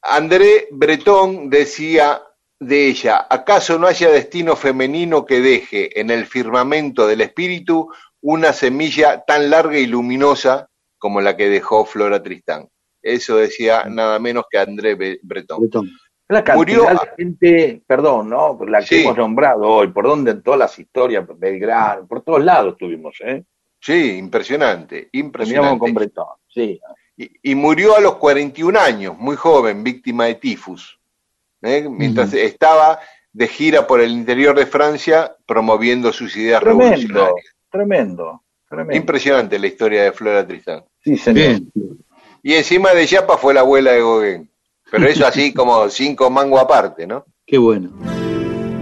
André Breton decía de ella: ¿acaso no haya destino femenino que deje en el firmamento del espíritu una semilla tan larga y luminosa como la que dejó Flora Tristán? Eso decía nada menos que André Breton. La cantidad de gente, perdón, ¿no? La que hemos nombrado hoy, por donde en todas las historias, Belgrano, por todos lados estuvimos, ¿eh? Sí, impresionante, impresionante. Con Breton, sí. Y murió a los 41 años, muy joven, víctima de tifus, ¿eh? Mientras estaba de gira por el interior de Francia promoviendo sus ideas revolucionarias. Tremendo, tremendo. Impresionante la historia de Flora Tristán. Sí, señor. Bien. Y encima de Yapa fue la abuela de Gauguin. Pero eso así como 5 mangos aparte, ¿no? Qué bueno.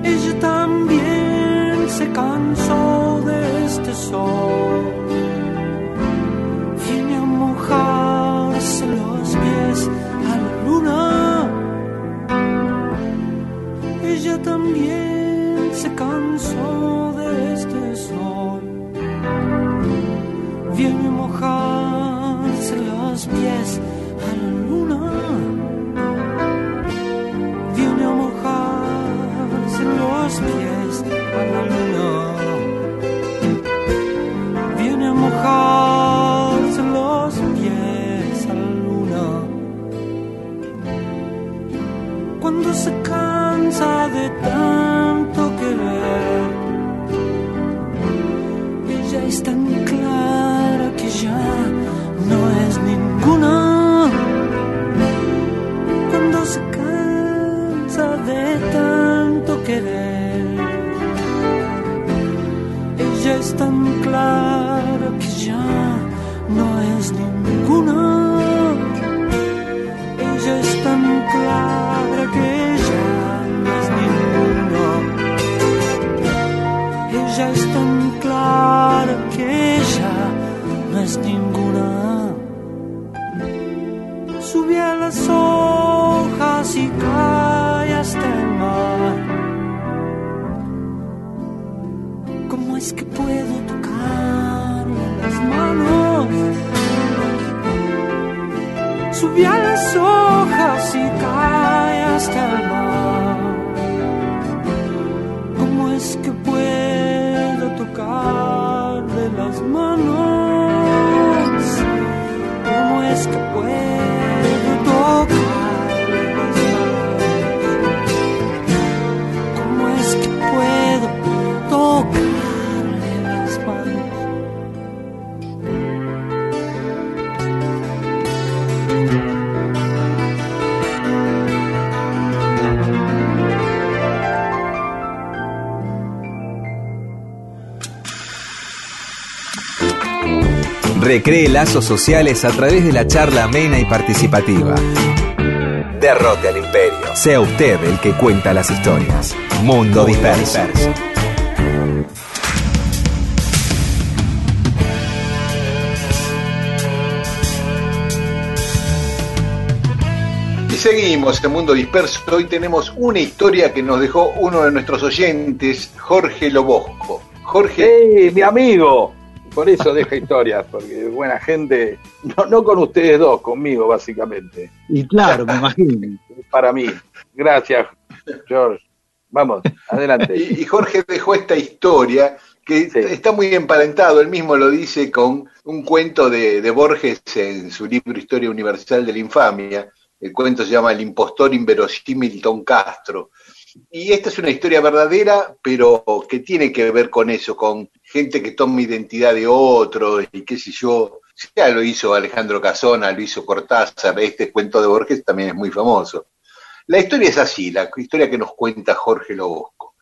Ella también se cansó de este sol. Viene a mojarse los pies a la luna. Ella también se cansó de este sol. Viene a mojarse los pies a la luna. Los pies a la luna, viene a mojarse los pies a la luna. Cuando se cansa de tanto querer, ella es tan clara que ya no es ninguna. Cuando se cansa de tanto querer, es tan clara que ya no es ninguna. Ella es tan clara que ya no es ninguna. Ella es tan clara que ya no es ninguna. Sube a las hojas y cae hasta el mar. Es que puedo tocar las manos. Subí a las hojas y cae hasta el mar. ¿Cómo es que puedo tocar de las manos? ¿Cómo es que puedo tocar de las manos? ¿Cómo es que puedo tocar? Recree lazos sociales a través de la charla amena y participativa. Derrote al imperio. Sea usted el que cuenta las historias. Mundo Disperso. Y seguimos en Mundo Disperso. Hoy tenemos una historia que nos dejó uno de nuestros oyentes, Jorge Lobosco. Jorge. ¡Hey, mi amigo! Por eso deja historias, porque buena gente, no con ustedes dos, conmigo básicamente. Y claro, me imagino. Para mí. Gracias, George. Vamos, adelante. Y Jorge dejó esta historia que está muy emparentado, él mismo lo dice, con un cuento de Borges en su libro Historia Universal de la Infamia. El cuento se llama El impostor inverosímil Don Castro. Y esta es una historia verdadera, pero que tiene que ver con eso, con gente que toma identidad de otro, y qué sé yo. Ya lo hizo Alejandro Casona, lo hizo Cortázar, este cuento de Borges también es muy famoso. La historia es así, la historia que nos cuenta Jorge Lobosco.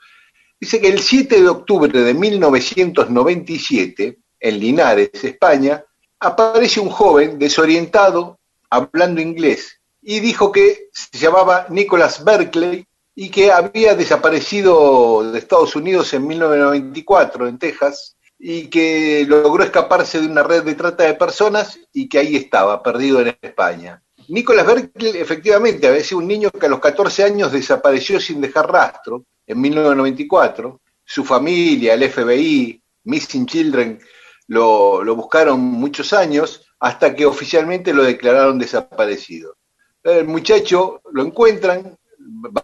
Dice que el 7 de octubre de 1997, en Linares, España, aparece un joven desorientado hablando inglés y dijo que se llamaba Nicholas Berkeley y que había desaparecido de Estados Unidos en 1994 en Texas y que logró escaparse de una red de trata de personas y que ahí estaba, perdido en España. Nicholas Berkeley efectivamente había sido un niño que a los 14 años desapareció sin dejar rastro en 1994. Su familia, el FBI, Missing Children, lo buscaron muchos años hasta que oficialmente lo declararon desaparecido. El muchacho lo encuentran,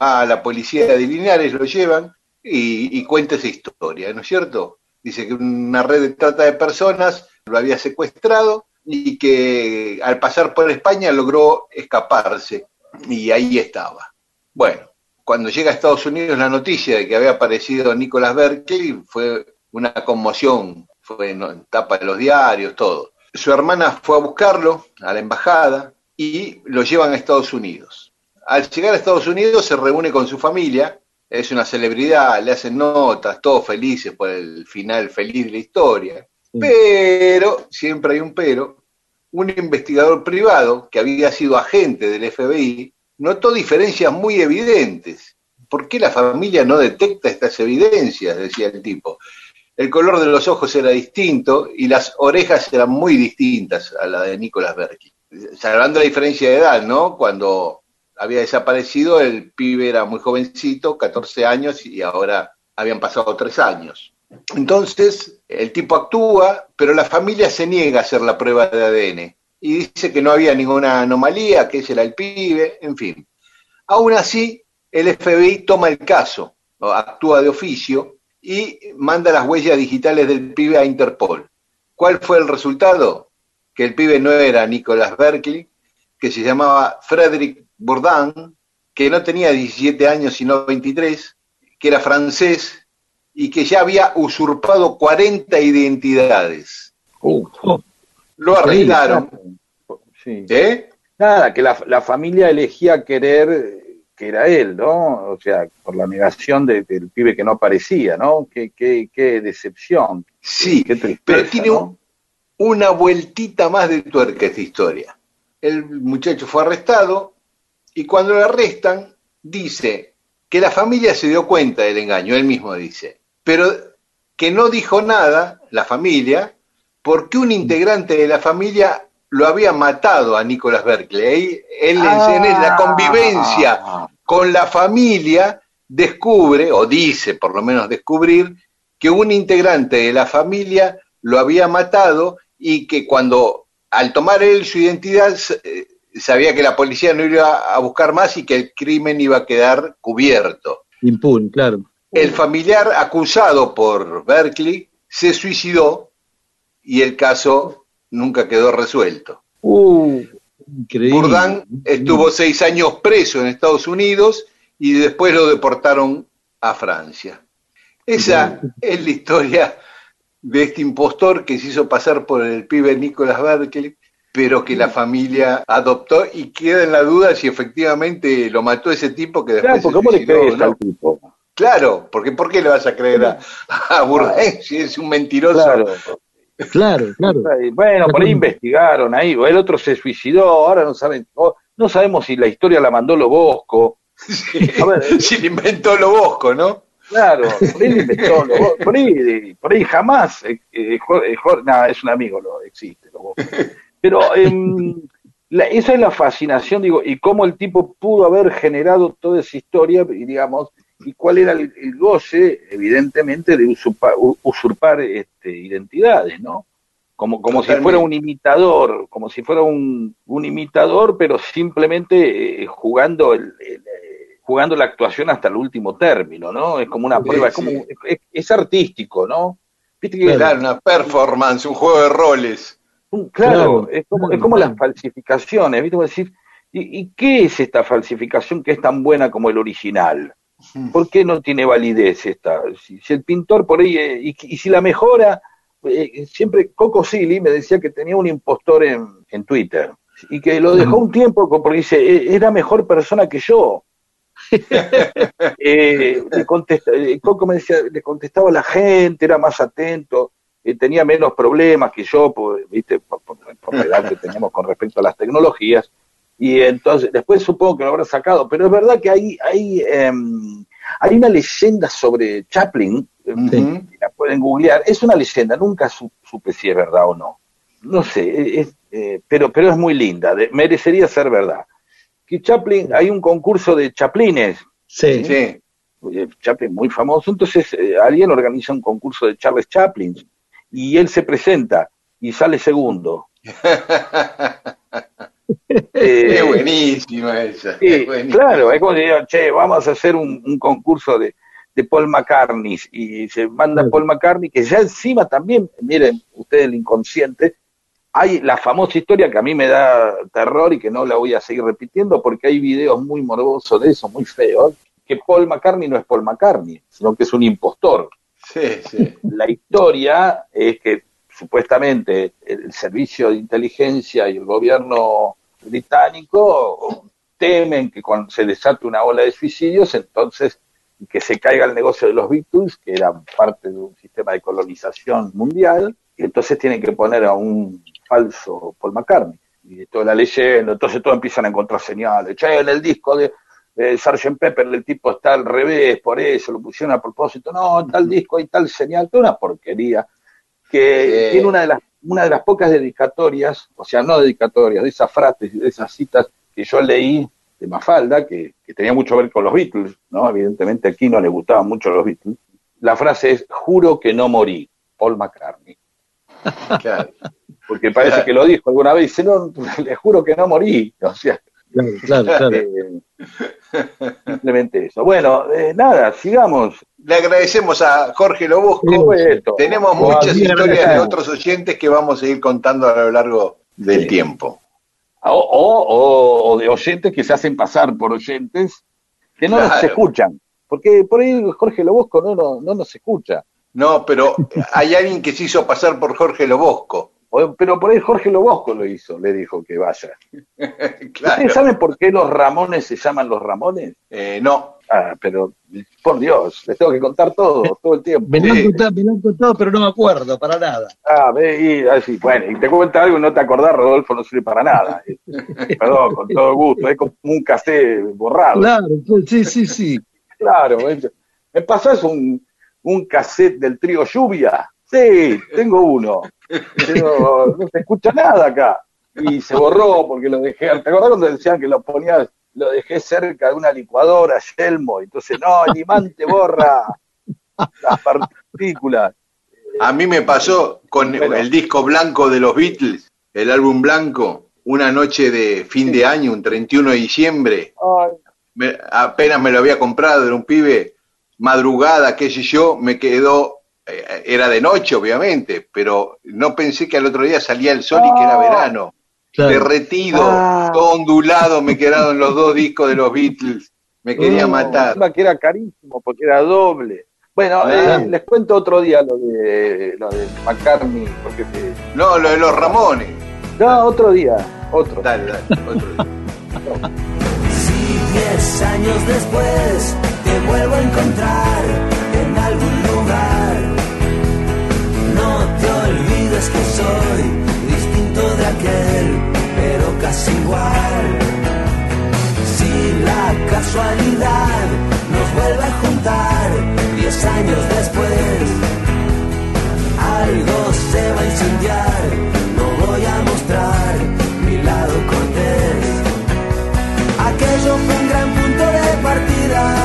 va a la policía de Linares, lo llevan y cuenta esa historia, ¿no es cierto? Dice que una red de trata de personas lo había secuestrado y que al pasar por España logró escaparse y ahí estaba. Bueno, cuando llega a Estados Unidos la noticia de que había aparecido Nicholas Berkeley fue una conmoción, fue en tapa de los diarios, todo. Su hermana fue a buscarlo a la embajada y lo llevan a Estados Unidos. Al llegar a Estados Unidos se reúne con su familia, es una celebridad, le hacen notas, todos felices por el final feliz de la historia. Pero, siempre hay un pero, un investigador privado que había sido agente del FBI notó diferencias muy evidentes. ¿Por qué la familia no detecta estas evidencias?, decía el tipo. El color de los ojos era distinto y las orejas eran muy distintas a la de Nicholas Berkeley. Salvando la diferencia de edad, ¿no? Cuando había desaparecido el pibe era muy jovencito, 14 años, y ahora habían pasado 3 años. Entonces, el tipo actúa, pero la familia se niega a hacer la prueba de ADN y dice que no había ninguna anomalía, que ese era el pibe, en fin. Aún así, el FBI toma el caso, actúa de oficio y manda las huellas digitales del pibe a Interpol. ¿Cuál fue el resultado? Que el pibe no era Nicholas Berkeley, que se llamaba Frédéric Bourdin, que no tenía 17 años sino 23, que era francés, y que ya había usurpado 40 identidades. Lo arreglaron. Sí. ¿Eh? Nada, que la familia elegía querer que era él, ¿no? O sea, por la negación del pibe que no aparecía, ¿no? Qué decepción. Sí, qué tristeza, pero tiene, ¿no?, una vueltita más de tuerca esta historia. El muchacho fue arrestado y cuando lo arrestan dice que la familia se dio cuenta del engaño, él mismo dice, pero que no dijo nada la familia porque un integrante de la familia lo había matado a Nicholas Berkeley. En la convivencia con la familia descubre, o dice por lo menos descubrir, que un integrante de la familia lo había matado y que cuando al tomar él su identidad sabía que la policía no iba a buscar más y que el crimen iba a quedar cubierto. Impune, claro. El familiar acusado por Berkeley se suicidó y el caso nunca quedó resuelto. Increíble. Bourdin estuvo 6 años preso en Estados Unidos y después lo deportaron a Francia. Esa es la historia de este impostor que se hizo pasar por el pibe Nicholas Berkeley, pero que la familia adoptó y queda en la duda si efectivamente lo mató ese tipo que después... Claro, porque ¿cómo le crees al tipo? Claro, porque ¿por qué le vas a creer a Bourdin si es un mentiroso? Claro. Bueno, por ahí investigaron, ahí el otro se suicidó, ahora no sabemos si la historia la mandó Lo Bosco. Sí, a ver, si la inventó Lo Bosco, ¿no? Claro, por ahí inventó, por ahí jamás, es un amigo, no existe Lo Bosco. Pero esa es la fascinación, digo, y cómo el tipo pudo haber generado toda esa historia, digamos, y cuál era el goce, evidentemente, de usurpar identidades, ¿no? Como si fuera un imitador, pero simplemente jugando la actuación hasta el último término, ¿no? Es como una prueba, es artístico, ¿no? ¿Viste que era una performance, un juego de roles? Claro, es como las falsificaciones, ¿viste? Decir, ¿y qué es esta falsificación que es tan buena como el original? ¿Por qué no tiene validez esta? Si el pintor por ahí, y si la mejora, siempre Coco Silly me decía que tenía un impostor en Twitter, y que lo dejó un tiempo porque dice, era mejor persona que yo. Coco me decía, le contestaba a la gente, era más atento, tenía menos problemas que yo, pues, ¿viste? Por la edad que teníamos con respecto a las tecnologías. Y entonces, después supongo que lo habrá sacado, pero es verdad que hay una leyenda sobre Chaplin, que la pueden googlear, es una leyenda, nunca supe si es verdad o no. No sé, pero es muy linda, merecería ser verdad. Que Chaplin, hay un concurso de Chaplines. Sí. ¿Sí? Chaplin muy famoso, entonces alguien organiza un concurso de Charles Chaplin y él se presenta y sale segundo. Qué buenísima esa. Sí, buenísima. Claro, es como si digan, che, vamos a hacer un concurso de Paul McCartney, y se manda Paul McCartney, que ya encima también, miren ustedes el inconsciente, hay la famosa historia que a mí me da terror y que no la voy a seguir repitiendo porque hay videos muy morbosos de eso, muy feos, que Paul McCartney no es Paul McCartney, sino que es un impostor. Sí, sí. La historia es que supuestamente el servicio de inteligencia y el gobierno británico temen que se desate una ola de suicidios, entonces que se caiga el negocio de los Beatles, que eran parte de un sistema de colonización mundial, y entonces tienen que poner a un falso Paul McCartney, y toda la leyenda, entonces todos empiezan a encontrar señales, che, en el disco de Sgt. Pepper el tipo está al revés, por eso lo pusieron a propósito, no, tal disco hay tal señal, toda una porquería, que tiene una de las pocas dedicatorias, o sea, no dedicatorias, de esas frases, de esas citas que yo leí de Mafalda, que tenía mucho que ver con los Beatles, ¿no? Evidentemente aquí no le gustaban mucho los Beatles. La frase es, juro que no morí, Paul McCartney. Claro. Porque parece que lo dijo alguna vez, dice, no, le juro que no morí, o sea... Claro. Simplemente eso. Bueno, nada, sigamos. Le agradecemos a Jorge Lobosco. Tenemos muchas historias de otros oyentes que vamos a ir contando a lo largo del tiempo. O de oyentes que se hacen pasar por oyentes que no nos escuchan. Porque por ahí Jorge Lobosco no nos escucha. No, pero hay alguien que se hizo pasar por Jorge Lobosco. Pero por ahí Jorge Lobosco lo hizo, le dijo que vaya. Claro. ¿Ustedes saben por qué los Ramones se llaman los Ramones? No. Ah, pero, por Dios, les tengo que contar todo el tiempo. Me lo han contado, pero no me acuerdo para nada. Bueno, y te cuento algo y no te acordás, Rodolfo, no sirve para nada. Perdón, con todo gusto, es como un cassette borrado. Claro, sí. Claro, ¿me pasás un cassette del trío Lluvia? Sí, tengo uno. Pero no se escucha nada acá. Y se borró porque lo dejé. ¿Te acordás cuando decían que lo ponías? Lo dejé cerca de una licuadora, Yelmo. Entonces, no, el imán te borra las partículas. A mí me pasó con el disco blanco de los Beatles, el álbum blanco, una noche de fin de año, un 31 de diciembre. Apenas me lo había comprado, era un pibe. Madrugada, qué sé yo, me quedó... Era de noche, obviamente, pero no pensé que al otro día salía el sol y que era verano. Claro. Derretido, todo ondulado, me quedaron los dos discos de los Beatles. Me quería matar. Que era carísimo porque era doble. Bueno, les cuento otro día lo de McCartney. Porque no, lo de los Ramones. No, otro día. Dale, otro día. Si 10 años después te vuelvo a encontrar en algún lugar, olvides que soy distinto de aquel, pero casi igual. Si la casualidad nos vuelve a juntar 10 años después, algo se va a incendiar, no voy a mostrar mi lado cortés. Aquello fue un gran punto de partida,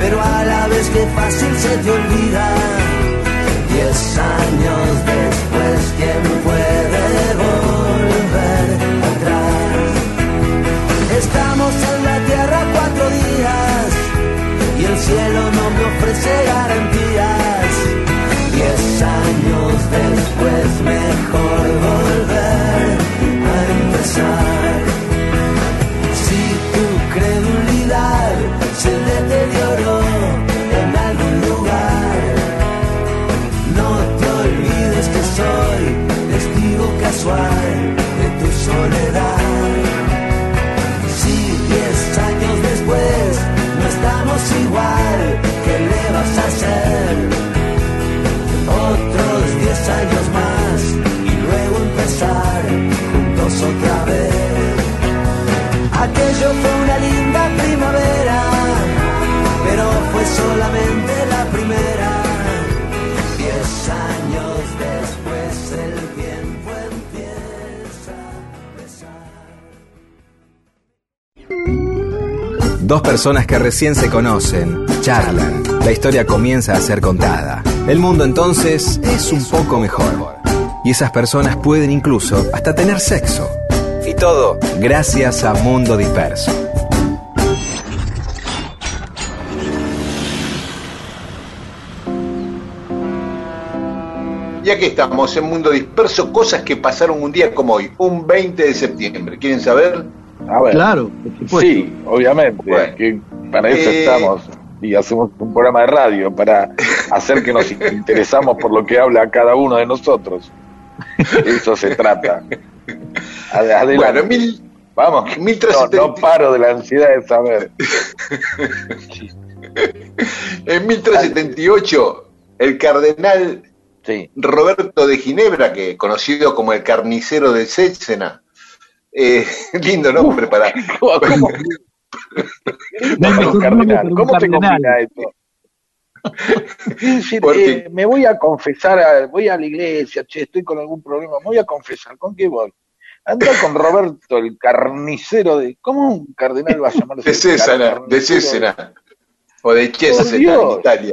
pero a la vez que fácil se te olvida. 10 años después, ¿quién puede volver atrás? Estamos en la tierra 4 días y el cielo no me ofrece garantías. 10 años después me Dos personas que recién se conocen, charlan, la historia comienza a ser contada. El mundo entonces es un poco mejor. Y esas personas pueden incluso hasta tener sexo. Y todo gracias a Mundo Disperso. Y aquí estamos en Mundo Disperso, cosas que pasaron un día como hoy, un 20 de septiembre. ¿Quieren saber? A ver. Claro, por supuesto. Sí, obviamente, bueno, que para eso estamos y hacemos un programa de radio, para hacer que nos interesamos por lo que habla cada uno de nosotros. Eso se trata. Adelante. Bueno, vamos, 1370... no paro de la ansiedad de saber. En 1378, el cardenal Roberto de Ginebra, que conocido como el carnicero de Césena, lindo nombre para... ¿Cómo te combina esto? Porque... me voy a confesar, voy a la iglesia, che, estoy con algún problema, me voy a confesar. ¿Con qué voy? Andá con Roberto, el carnicero de... ¿Cómo un cardenal va a llamarse? De Césena, o de Césena, en Italia.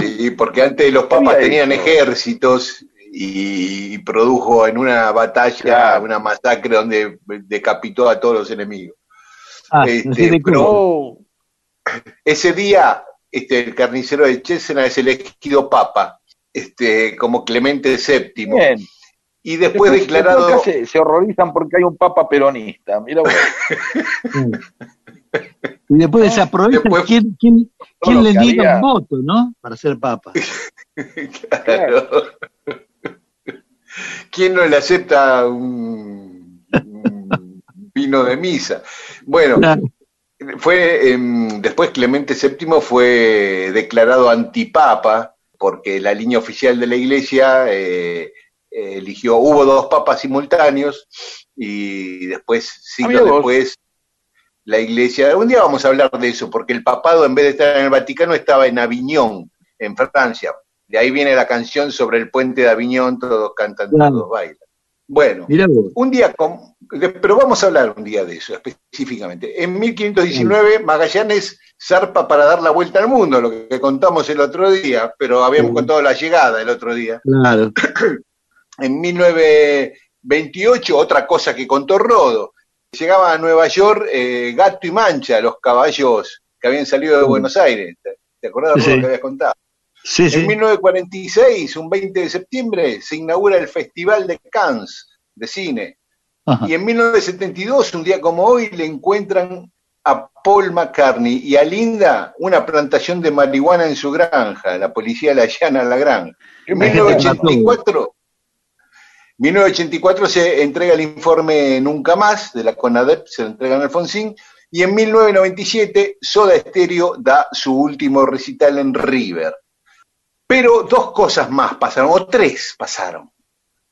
Sí, porque antes los papas tenían ejércitos... y produjo en una batalla, una masacre donde decapitó a todos los enemigos. Pero ese día el carnicero de Césena es elegido papa, como Clemente VII. Bien. Y después declarado... Se horrorizan porque hay un papa peronista, mira vos. Y después desaprovechan quién le diera un voto, ¿no? Para ser papa. Claro. ¿Quién no le acepta un vino de misa? Bueno, fue después Clemente VII fue declarado antipapa, porque la línea oficial de la iglesia eligió, hubo dos papas simultáneos, y después, siglos después, la iglesia... Un día vamos a hablar de eso, porque el papado, en vez de estar en el Vaticano, estaba en Aviñón, en Francia. De ahí viene la canción sobre el puente de Aviñón, todos cantan, todos bailan. Bueno, un día, pero vamos a hablar un día de eso específicamente. En 1519 Magallanes zarpa para dar la vuelta al mundo, lo que contamos el otro día, pero habíamos contado la llegada el otro día. Claro. En 1928, otra cosa que contó Rodo, llegaba a Nueva York Gato y Mancha, los caballos que habían salido de Buenos Aires. ¿Te acordás, Rodo, que habías contado? Sí, sí. En 1946, un 20 de septiembre, se inaugura el Festival de Cannes de cine. Ajá. Y en 1972, un día como hoy, le encuentran a Paul McCartney y a Linda una plantación de marihuana en su granja. La policía la allana en la granja. En 1984 se entrega el informe Nunca Más de la CONADEP, se lo entregan a Alfonsín. Y en 1997, Soda Stereo da su último recital en River. Pero dos cosas más pasaron, o tres pasaron.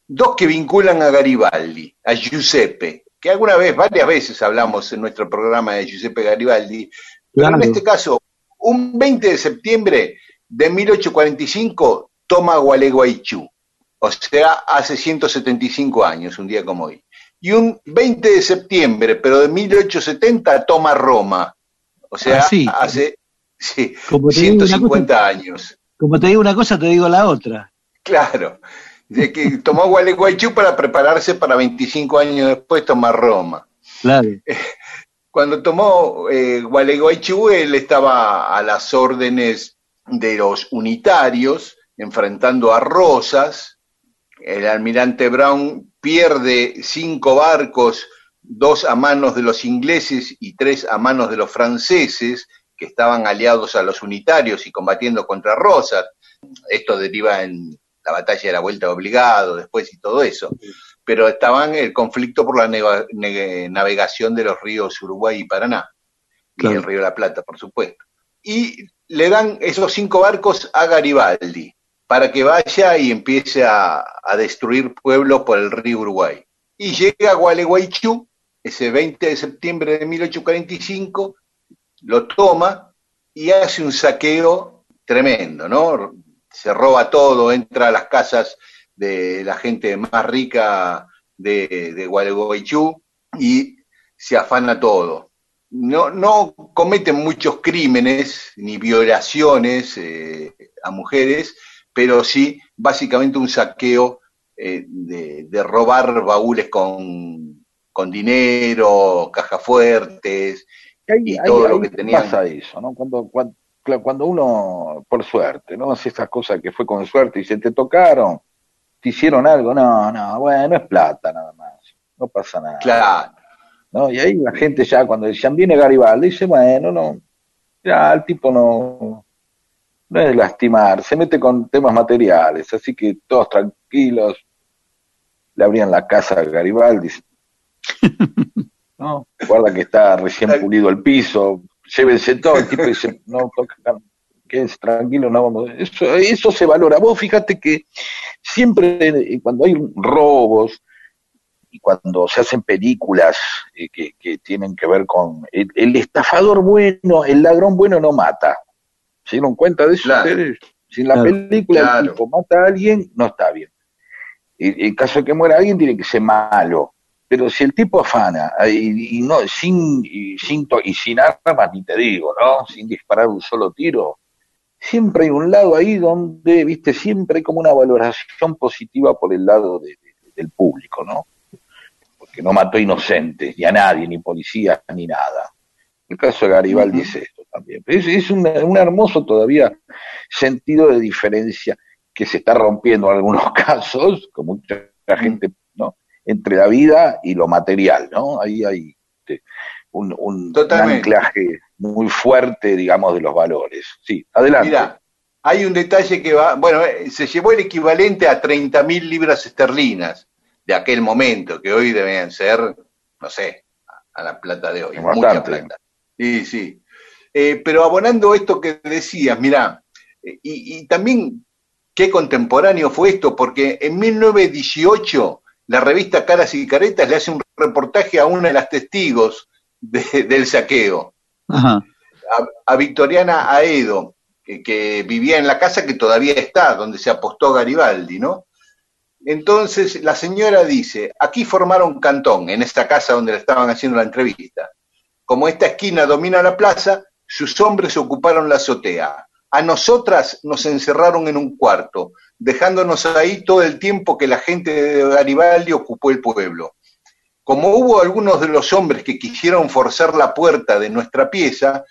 Dos que vinculan a Garibaldi, a Giuseppe, que alguna vez, varias veces hablamos en nuestro programa de Giuseppe Garibaldi, pero en este caso, un 20 de septiembre de 1845, toma Gualeguaychú, o sea, hace 175 años, un día como hoy. Y un 20 de septiembre, pero de 1870, toma Roma, o sea, hace 150 años. Como te digo una cosa, te digo la otra. Claro, de que tomó Gualeguaychú para prepararse para 25 años después tomar Roma. Claro. Cuando tomó Gualeguaychú, él estaba a las órdenes de los unitarios, enfrentando a Rosas. El almirante Brown pierde 5 barcos, 2 a manos de los ingleses y 3 a manos de los franceses, que estaban aliados a los unitarios y combatiendo contra Rosas. Esto deriva en la batalla de la Vuelta de Obligado, después y todo eso. Pero estaban el conflicto por la navegación de los ríos Uruguay y Paraná, y el río La Plata, por supuesto. Y le dan esos 5 barcos a Garibaldi, para que vaya y empiece a destruir pueblos por el río Uruguay. Y llega a Gualeguaychú, ese 20 de septiembre de 1845, lo toma y hace un saqueo tremendo, ¿no? Se roba todo, entra a las casas de la gente más rica de Gualeguaychú y se afana todo. no cometen muchos crímenes ni violaciones a mujeres, pero sí básicamente un saqueo de robar baúles con dinero, cajas fuertes y todo lo que tenían. Pasa eso, ¿no? Cuando uno, por suerte, no hace esas cosas que fue con suerte y se te tocaron, te hicieron algo, no, bueno, es plata nada más, no pasa nada. Claro. ¿No? Y ahí la gente ya cuando decían, viene Garibaldi, dice, bueno, no, ya el tipo no es lastimar, se mete con temas materiales, así que todos tranquilos, le abrían la casa a Garibaldi, ¿no? Guarda que está recién pulido el piso, llévense todo, el tipo dice, no tocan, quédense tranquilos, no vamos, eso se valora. Vos fíjate que siempre cuando hay robos, y cuando se hacen películas que tienen que ver con... El estafador bueno, el ladrón bueno no mata. ¿Se dieron cuenta de eso? Claro. Si en la película el tipo mata a alguien, no está bien. En caso de que muera alguien tiene que ser malo. Pero si el tipo afana, sin armas, ni te digo, ¿no? Sin disparar un solo tiro, siempre hay un lado ahí donde, viste, siempre hay como una valoración positiva por el lado del público, ¿no? Que no mató inocentes, ni a nadie, ni policías, ni nada. El caso de Garibaldi es esto también. Es un hermoso todavía sentido de diferencia que se está rompiendo en algunos casos, con mucha gente, ¿no? Entre la vida y lo material, ¿no? Ahí hay un anclaje muy fuerte, digamos, de los valores. Sí, adelante. Mirá, hay un detalle que va... Bueno, se llevó el equivalente a 30.000 libras esterlinas. De aquel momento, que hoy deben ser, no sé, a la plata de hoy, mucha plata. Sí. Pero abonando esto que decías, mirá, y también qué contemporáneo fue esto, porque en 1918 la revista Caras y Caretas le hace un reportaje a una de las testigos del saqueo, a Victoriana Aedo, que vivía en la casa que todavía está, donde se apostó Garibaldi, ¿no? Entonces la señora dice, aquí formaron cantón, en esta casa donde le estaban haciendo la entrevista. Como esta esquina domina la plaza, sus hombres ocuparon la azotea. A nosotras nos encerraron en un cuarto, dejándonos ahí todo el tiempo que la gente de Garibaldi ocupó el pueblo. Como hubo algunos de los hombres que quisieron forzar la puerta de nuestra pieza,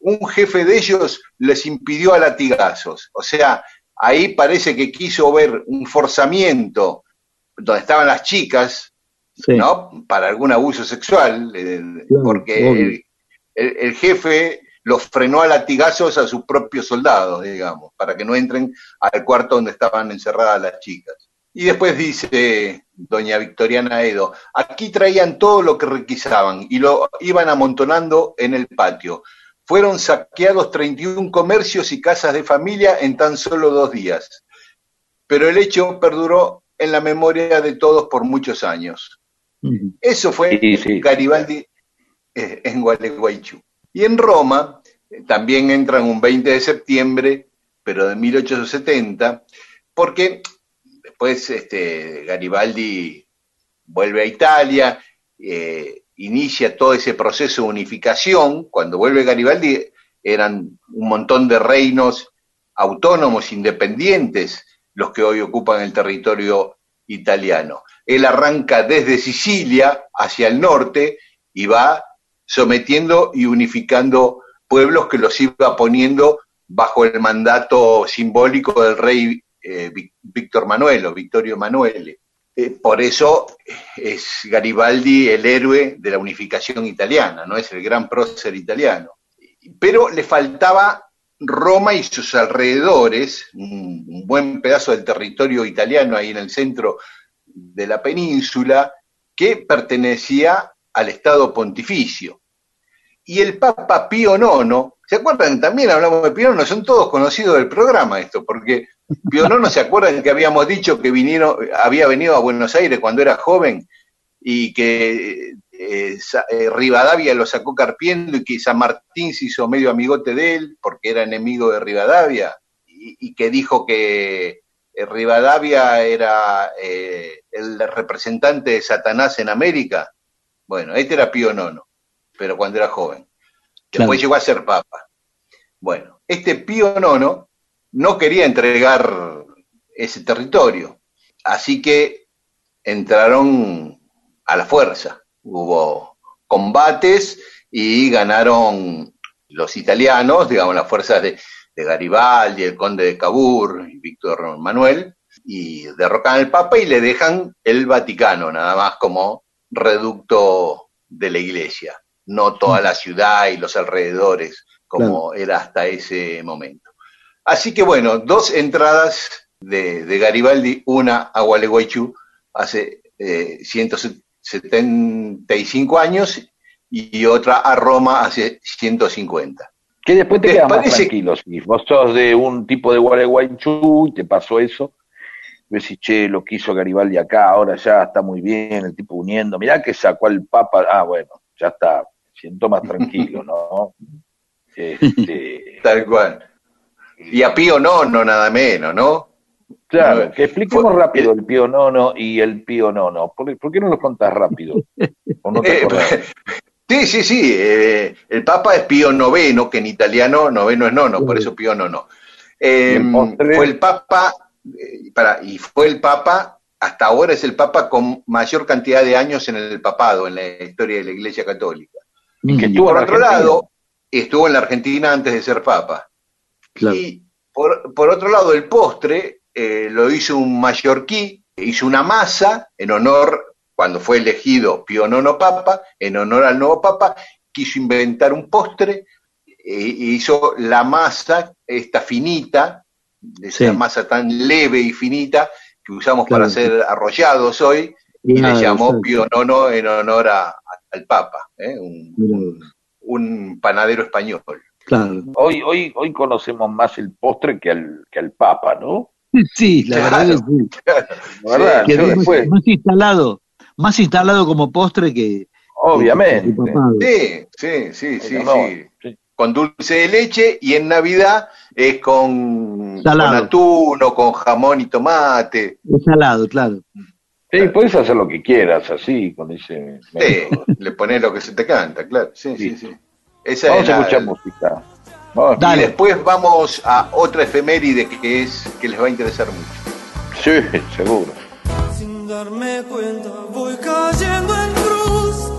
un jefe de ellos les impidió a latigazos, o sea... Ahí parece que quiso ver un forzamiento donde estaban las chicas, sí, ¿no? Para algún abuso sexual, claro, porque el jefe los frenó a latigazos a sus propios soldados, digamos, para que no entren al cuarto donde estaban encerradas las chicas. Y después dice doña Victoriana Edo, aquí traían todo lo que requisaban y lo iban amontonando en el patio. Fueron saqueados 31 comercios y casas de familia en tan solo 2 días. Pero el hecho perduró en la memoria de todos por muchos años. Eso fue Garibaldi en Gualeguaychú. Y en Roma, también entran un 20 de septiembre, pero de 1870, porque después Garibaldi vuelve a Italia, inicia todo ese proceso de unificación. Cuando vuelve Garibaldi eran un montón de reinos autónomos, independientes, los que hoy ocupan el territorio italiano. Él arranca desde Sicilia hacia el norte y va sometiendo y unificando pueblos que los iba poniendo bajo el mandato simbólico del rey Víctor Manuel o Vittorio Emanuele. Por eso es Garibaldi el héroe de la unificación italiana, no es el gran prócer italiano. Pero le faltaba Roma y sus alrededores, un buen pedazo del territorio italiano ahí en el centro de la península, que pertenecía al Estado Pontificio. Y el Papa Pío IX, ¿se acuerdan? También hablamos de Pío IX, son todos conocidos del programa esto, porque... Pío IX, ¿se acuerdan que habíamos dicho que había venido a Buenos Aires cuando era joven y que Rivadavia lo sacó carpiendo y que San Martín se hizo medio amigote de él porque era enemigo de Rivadavia y que dijo que Rivadavia era el representante de Satanás en América? Bueno, este era Pío IX. pero cuando era joven. Después llegó a ser papa. Bueno, este Pío IX no quería entregar ese territorio, así que entraron a la fuerza. Hubo combates y ganaron los italianos, digamos, las fuerzas de Garibaldi, el conde de Cavour y Víctor Manuel, y derrocan al Papa y le dejan el Vaticano, nada más como reducto de la Iglesia, no toda la ciudad y los alrededores, como era hasta ese momento. Así que bueno, dos entradas de Garibaldi, una a Gualeguaychú hace 175 años y otra a Roma hace 150. Que después te quedas más tranquilo. Si vos sos de un tipo de Gualeguaychú y te pasó eso, decís, che, lo que hizo Garibaldi acá, ahora ya está muy bien, el tipo uniendo, mirá que sacó al Papa, ah, bueno, ya está, me siento más tranquilo, ¿no? Tal cual. Y a Pío IX, nada menos, ¿no? Claro, que expliquemos rápido el Pío IX y el Pío IX. ¿Por qué no lo contás rápido? ¿O no te acordás? Sí, sí, sí. El Papa es Pío IX, que en italiano noveno es nono, por eso Pío IX. Fue el Papa, y fue el Papa, hasta ahora es el Papa con mayor cantidad de años en el papado, en la historia de la Iglesia Católica. Y que estuvo por otro lado, estuvo en la Argentina antes de ser Papa. Claro. Y por otro lado, el postre lo hizo un mallorquí, hizo una masa en honor, cuando fue elegido Pío IX Papa, en honor al nuevo Papa, quiso inventar un postre e hizo la masa, esta finita, esa masa tan leve y finita que usamos para hacer arrollados hoy, y le llamó Pío IX en honor al Papa, un panadero español. Claro. Hoy conocemos más el postre que al Papa, ¿no? Sí, la verdad es que es más instalado como postre que... Obviamente. Que sí. Con dulce de leche y en Navidad es con atún o con jamón y tomate. Es salado, claro. Sí, puedes hacer lo que quieras así, con ese... método. Le pones lo que se te canta, claro. Sí. Esa vamos a escuchar música. Y después vamos a otra efeméride que les va a interesar mucho. Sí, seguro. Sin darme cuenta voy cayendo en cruz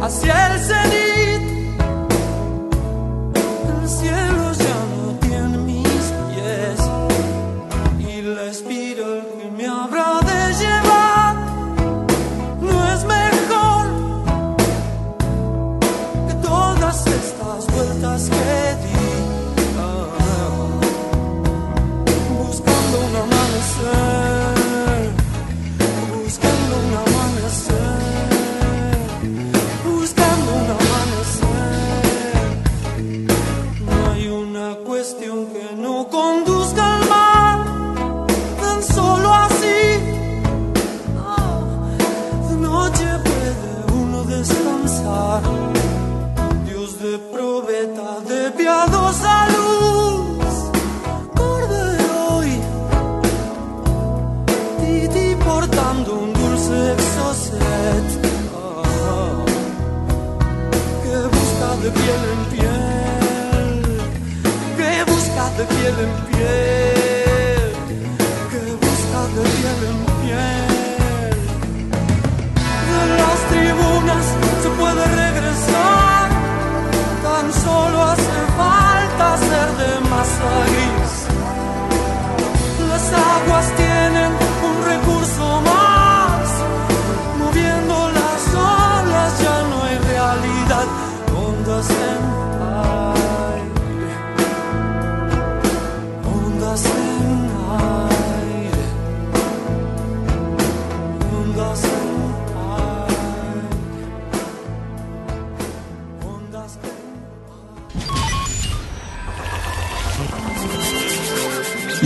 hacia el cenit. El cielo ya no tiene mis pies y la espiral que me habrá de llevar no es mejor que todas estas vueltas que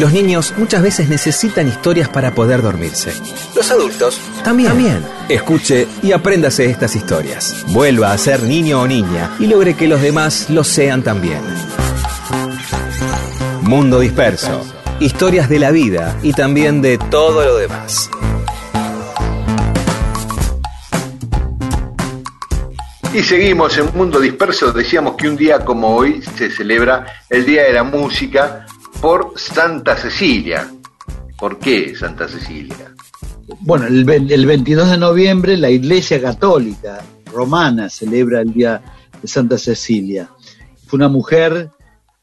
los niños muchas veces necesitan historias para poder dormirse. Los adultos también. Escuche y apréndase estas historias. Vuelva a ser niño o niña y logre que los demás lo sean también. Mundo Disperso. Historias de la vida y también de todo lo demás. Aquí seguimos en Mundo Disperso. Decíamos que un día como hoy se celebra el Día de la Música por Santa Cecilia. ¿Por qué Santa Cecilia? Bueno, el 22 de noviembre la Iglesia Católica Romana celebra el Día de Santa Cecilia. Fue una mujer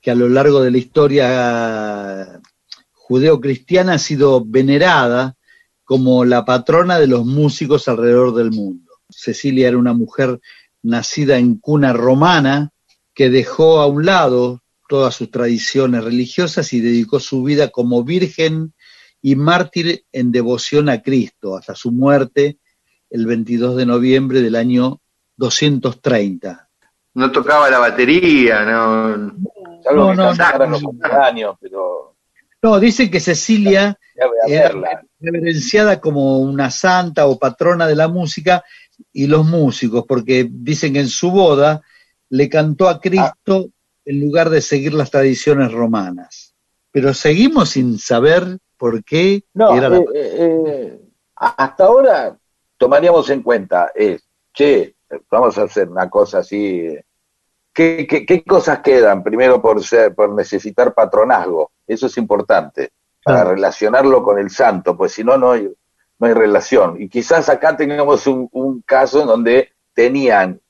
que a lo largo de la historia judeocristiana ha sido venerada como la patrona de los músicos alrededor del mundo. Cecilia era una mujer nacida en cuna romana que dejó a un lado todas sus tradiciones religiosas y dedicó su vida como virgen y mártir en devoción a Cristo hasta su muerte el 22 de noviembre del año 230. No tocaba la batería, no. Algo que cantara en los cumpleaños, pero... No, dicen que Cecilia era reverenciada como una santa o patrona de la música y los músicos, porque dicen que en su boda le cantó a Cristo en lugar de seguir las tradiciones romanas. Pero seguimos sin saber por qué era la... hasta ahora tomaríamos en cuenta, che, vamos a hacer una cosa así... ¿Qué cosas quedan? Primero por necesitar patronazgo, eso es importante, para relacionarlo con el santo, pues si no, no hay relación. Y quizás acá tengamos un caso en donde tenían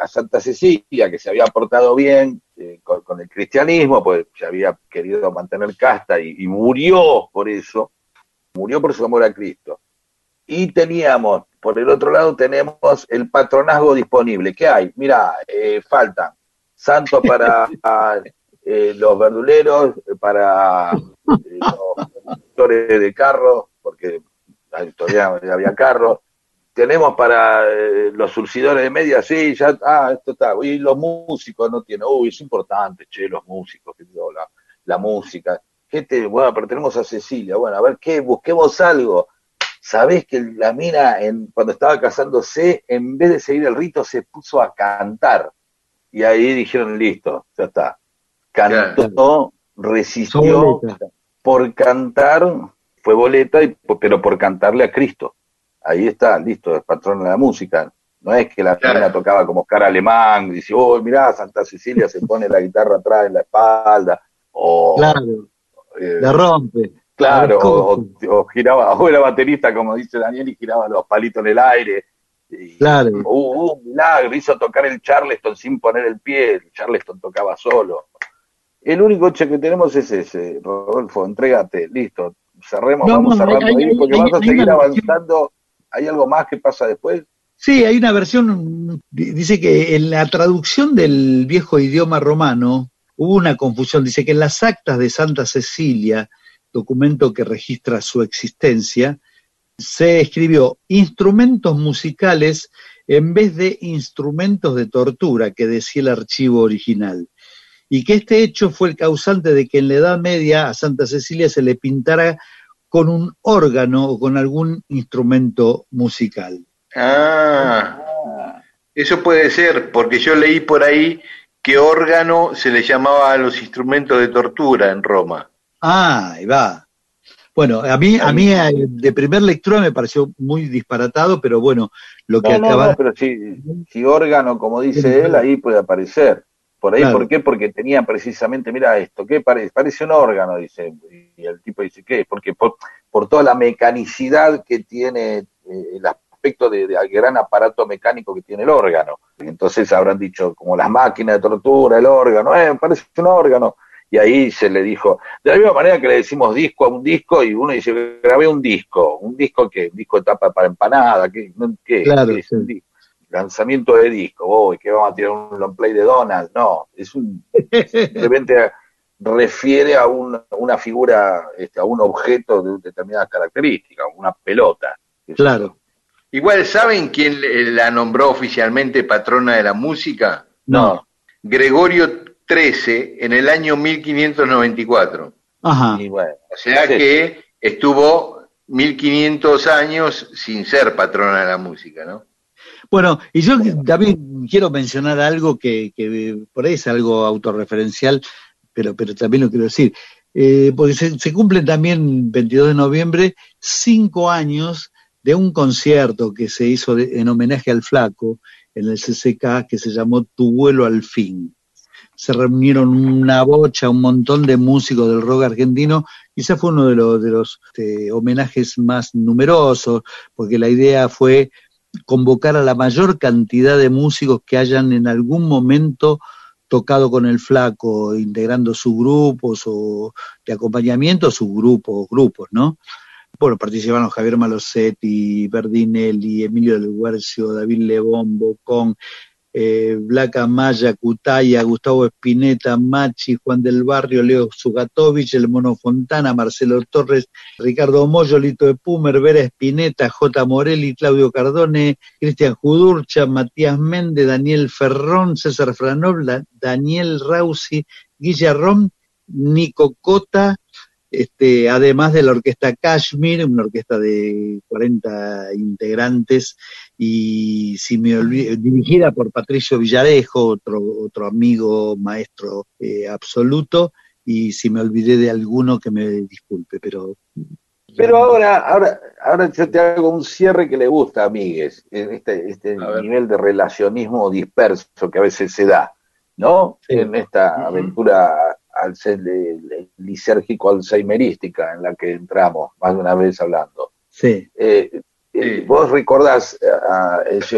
a Santa Cecilia, que se había portado bien con el cristianismo, pues se había querido mantener casta y murió por eso, murió por su amor a Cristo. Y teníamos, por el otro lado, tenemos el patronazgo disponible. ¿Qué hay? Mirá, faltan santos para los verduleros, para los conductores de carros, porque todavía había carros. Tenemos para los surcidores de media, sí, ya, esto está. Y los músicos no tienen, es importante, che, los músicos, la música. Gente, bueno, pero tenemos a Cecilia, bueno, a ver, ¿qué? Busquemos algo. ¿Sabés que la mina, cuando estaba casándose, en vez de seguir el rito, se puso a cantar? Y ahí dijeron, listo, ya está. Cantó, resistió, por cantar, fue boleta, pero por cantarle a Cristo. Ahí está, listo, es patrona de la música. No es que la mina tocaba como Oscar Alemán, dice, mirá, Santa Cecilia se pone la guitarra atrás en la espalda. La rompe. Claro, o giraba, o era baterista, como dice Daniel, y giraba los palitos en el aire. Y, un milagro, hizo tocar el Charleston sin poner el pie, el Charleston tocaba solo. El único hecho que tenemos es ese, Rodolfo, entrégate, listo, cerremos, vamos cerrando ahí, porque vas a seguir avanzando. ¿Hay algo más que pasa después? Sí, hay una versión, dice que en la traducción del viejo idioma romano hubo una confusión, dice que en las actas de Santa Cecilia, documento que registra su existencia, se escribió instrumentos musicales en vez de instrumentos de tortura, que decía el archivo original, y que este hecho fue el causante de que en la Edad Media a Santa Cecilia se le pintara con un órgano o con algún instrumento musical. Eso puede ser, porque yo leí por ahí que órgano se le llamaba a los instrumentos de tortura en Roma. Ahí va. Bueno, a mí de primer lectura me pareció muy disparatado, pero bueno, lo que acaba... No, pero si órgano, como dice él, ahí puede aparecer. Por ahí, ¿por qué? Porque tenía precisamente, mira esto, ¿qué parece? Parece un órgano, dice. Y el tipo dice, ¿qué? Porque por toda la mecanicidad que tiene, el aspecto del gran aparato mecánico que tiene el órgano. Entonces habrán dicho, como las máquinas de tortura, el órgano, parece un órgano. Y ahí se le dijo, de la misma manera que le decimos disco a un disco, y uno dice, grabé un disco que, un disco de tapa para empanada, ¿qué es un disco? Lanzamiento de disco, que vamos a tirar un long play de Donald, no, simplemente refiere a una figura, a un objeto de determinadas características, una pelota. Igual, ¿saben quién la nombró oficialmente patrona de la música? No. Gregorio 13 en el año 1594. Ajá. Y bueno, o sea que estuvo 1500 años sin ser patrona de la música, ¿no? Bueno, y yo también quiero mencionar algo que por ahí es algo autorreferencial, pero también lo quiero decir, porque se cumplen también 22 de noviembre 5 años de un concierto que se hizo en homenaje al Flaco, en el CCK, que se llamó Tu vuelo al fin. Se reunieron una bocha, un montón de músicos del rock argentino. Quizás fue uno de los homenajes más numerosos, porque la idea fue convocar a la mayor cantidad de músicos que hayan en algún momento tocado con el Flaco, integrando sus grupos o de acompañamiento, sus grupos, ¿no? Bueno, participaron Javier Malosetti, Berdinelli, Emilio del Guercio, David Lebón, Bocón, Blanca Amaya, Cutaya, Gustavo Espineta, Machi, Juan del Barrio, Leo Zugatovich, El Mono Fontana, Marcelo Torres, Ricardo Moyo, Lito de Pumer, Vera Espineta, J. Morelli, Claudio Cardone, Cristian Judurcha, Matías Méndez, Daniel Ferrón, César Franobla, Daniel Rausi, Guillerón, Nico Cota, además de la orquesta Kashmir, una orquesta de 40 integrantes, y si me olvido, dirigida por Patricio Villarejo, otro amigo, maestro absoluto, y si me olvidé de alguno que me disculpe, pero... Pero ahora yo te hago un cierre que le gusta a Míguez, este nivel de relacionismo disperso que a veces se da, ¿no? Sí. En esta aventura... al ser lisérgico alzheimerística en la que entramos más de una vez hablando. Sí. Vos recordás a ese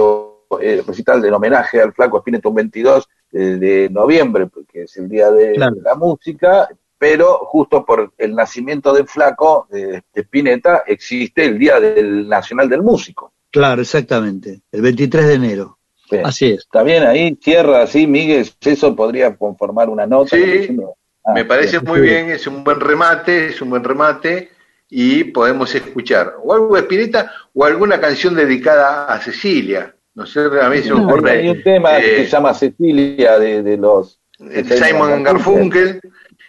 recital del homenaje al Flaco Spinetta, un 22 de noviembre, que es el día de la música, pero justo por el nacimiento del Flaco de Spinetta existe el Día del Nacional del Músico. Claro, exactamente, el 23 de enero. Sí. Así es. Está bien ahí, tierra, así, Míguez, eso podría conformar una nota. Sí. Me parece muy bien, es un buen remate y podemos escuchar o algo de Spinetta o alguna canción dedicada a Cecilia. No sé, a mí se me ocurre. Hay un tema que se llama Cecilia de los... Simon Garfunkel,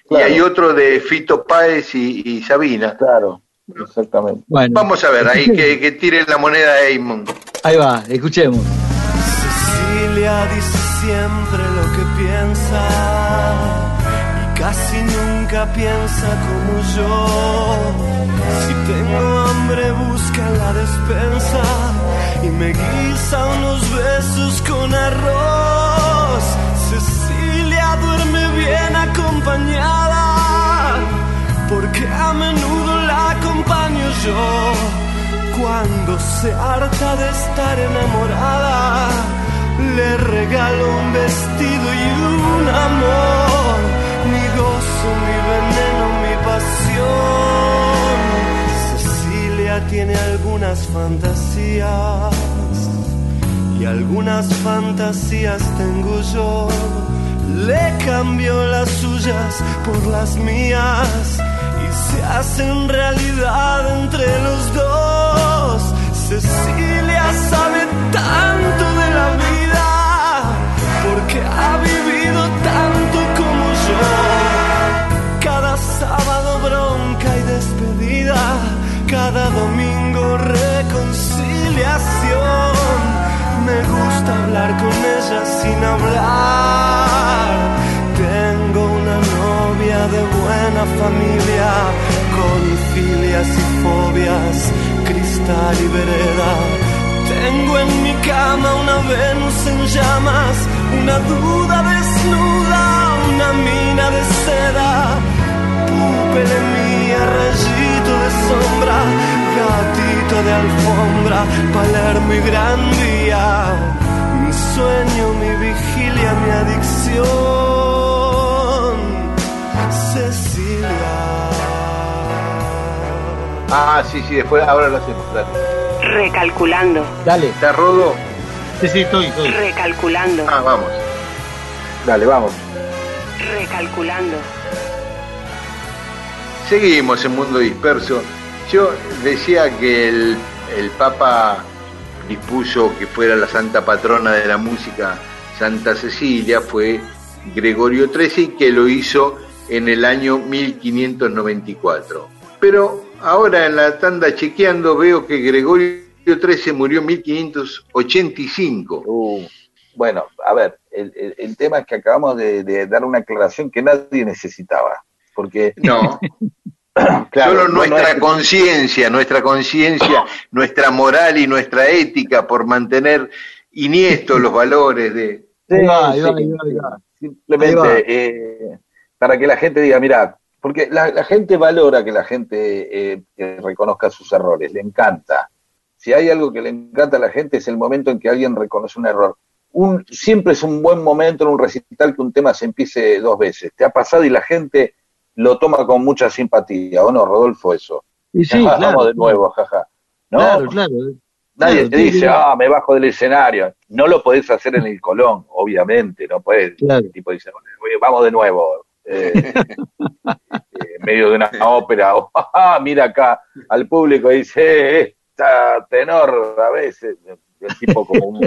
claro. Y hay otro de Fito Páez y Sabina. Claro, exactamente. Bueno. Vamos a ver, ahí que tire la moneda de Eamon. Ahí va, escuchemos. Cecilia dice siempre lo que piensa. Casi nunca piensa como yo. Si tengo hambre busca en la despensa y me guisa unos besos con arroz. Cecilia duerme bien acompañada, porque a menudo la acompaño yo. Cuando se harta de estar enamorada, le regalo un vestido y un amor. Mi gozo, mi veneno, mi pasión. Cecilia tiene algunas fantasías y algunas fantasías tengo yo. Le cambio las suyas por las mías y se hacen realidad entre los dos. Cecilia sabe tanto de la vida porque ha vivido tanto como yo. Cada sábado bronca y despedida, cada domingo reconciliación. Me gusta hablar con ella sin hablar. Tengo una novia de buena familia, con filias y fobias, cristal y vereda. Tengo en mi cama una Venus en llamas, una duda desnuda, una mina de seda, púpele mía, rayito de sombra, gatito de alfombra, Palermo y Gran Día, mi sueño, mi vigilia, mi adicción, Cecilia. Ah, sí, después ahora lo hacemos, dale. Recalculando. Dale. ¿Está Rodo? Sí, estoy. Recalculando. Ah, vamos. Dale, vamos. Recalculando. Seguimos en Mundo Disperso. Yo decía que el Papa dispuso que fuera la santa patrona de la música Santa Cecilia, fue Gregorio XIII, que lo hizo en el año 1594. Pero ahora en la tanda chequeando veo que Gregorio XIII murió en 1585. Bueno, a ver, el tema es que acabamos de dar una aclaración que nadie necesitaba, porque... No, claro, solo nuestra conciencia, nuestra moral y nuestra ética por mantener Iniesto, los valores de... Ahí va. Simplemente para que la gente diga, mirá, porque la gente valora que la gente reconozca sus errores, le encanta. Si hay algo que le encanta a la gente es el momento en que alguien reconoce un error. Siempre es un buen momento en un recital que un tema se empiece dos veces. Te ha pasado y la gente lo toma con mucha simpatía, ¿o no, Rodolfo, eso? Y sí, jaja, claro. Vamos de nuevo, jaja. ¿No? Claro. Nadie te dice, me bajo del escenario. No lo podés hacer en el Colón, obviamente, no podés. Claro. El tipo dice, oye, vamos de nuevo. En medio de una ópera, mira acá, al público dice, está tenor a veces. El tipo como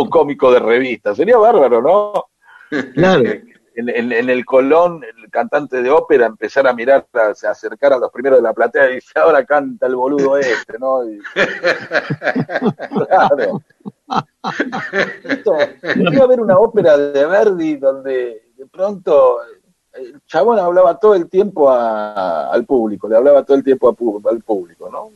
un cómico de revista. Sería bárbaro, ¿no? Claro. En el Colón, el cantante de ópera empezar a mirar, a acercar a los primeros de la platea y dice, ahora canta el boludo este, ¿no? Y... Claro. Iba a ver una ópera de Verdi donde de pronto el chabón hablaba todo el tiempo al público, al público, ¿no?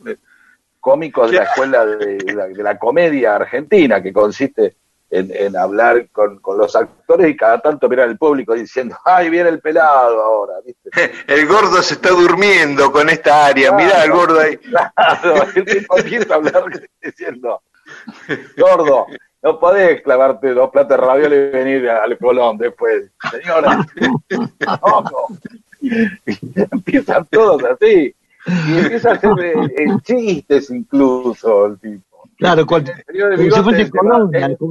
Cómicos de la escuela de la comedia argentina, que consiste... En hablar con los actores y cada tanto mirar al público diciendo, ¡ay, viene el pelado ahora! ¿Viste? El gordo se está durmiendo con esta área, claro, mirá al gordo ahí. Claro, el tipo empieza a hablar diciendo, gordo, no podés clavarte dos platos de ravioles y venir al Colón después. Señora, loco. Y empiezan todos así. Y empieza a hacer chistes incluso el tipo. Claro, como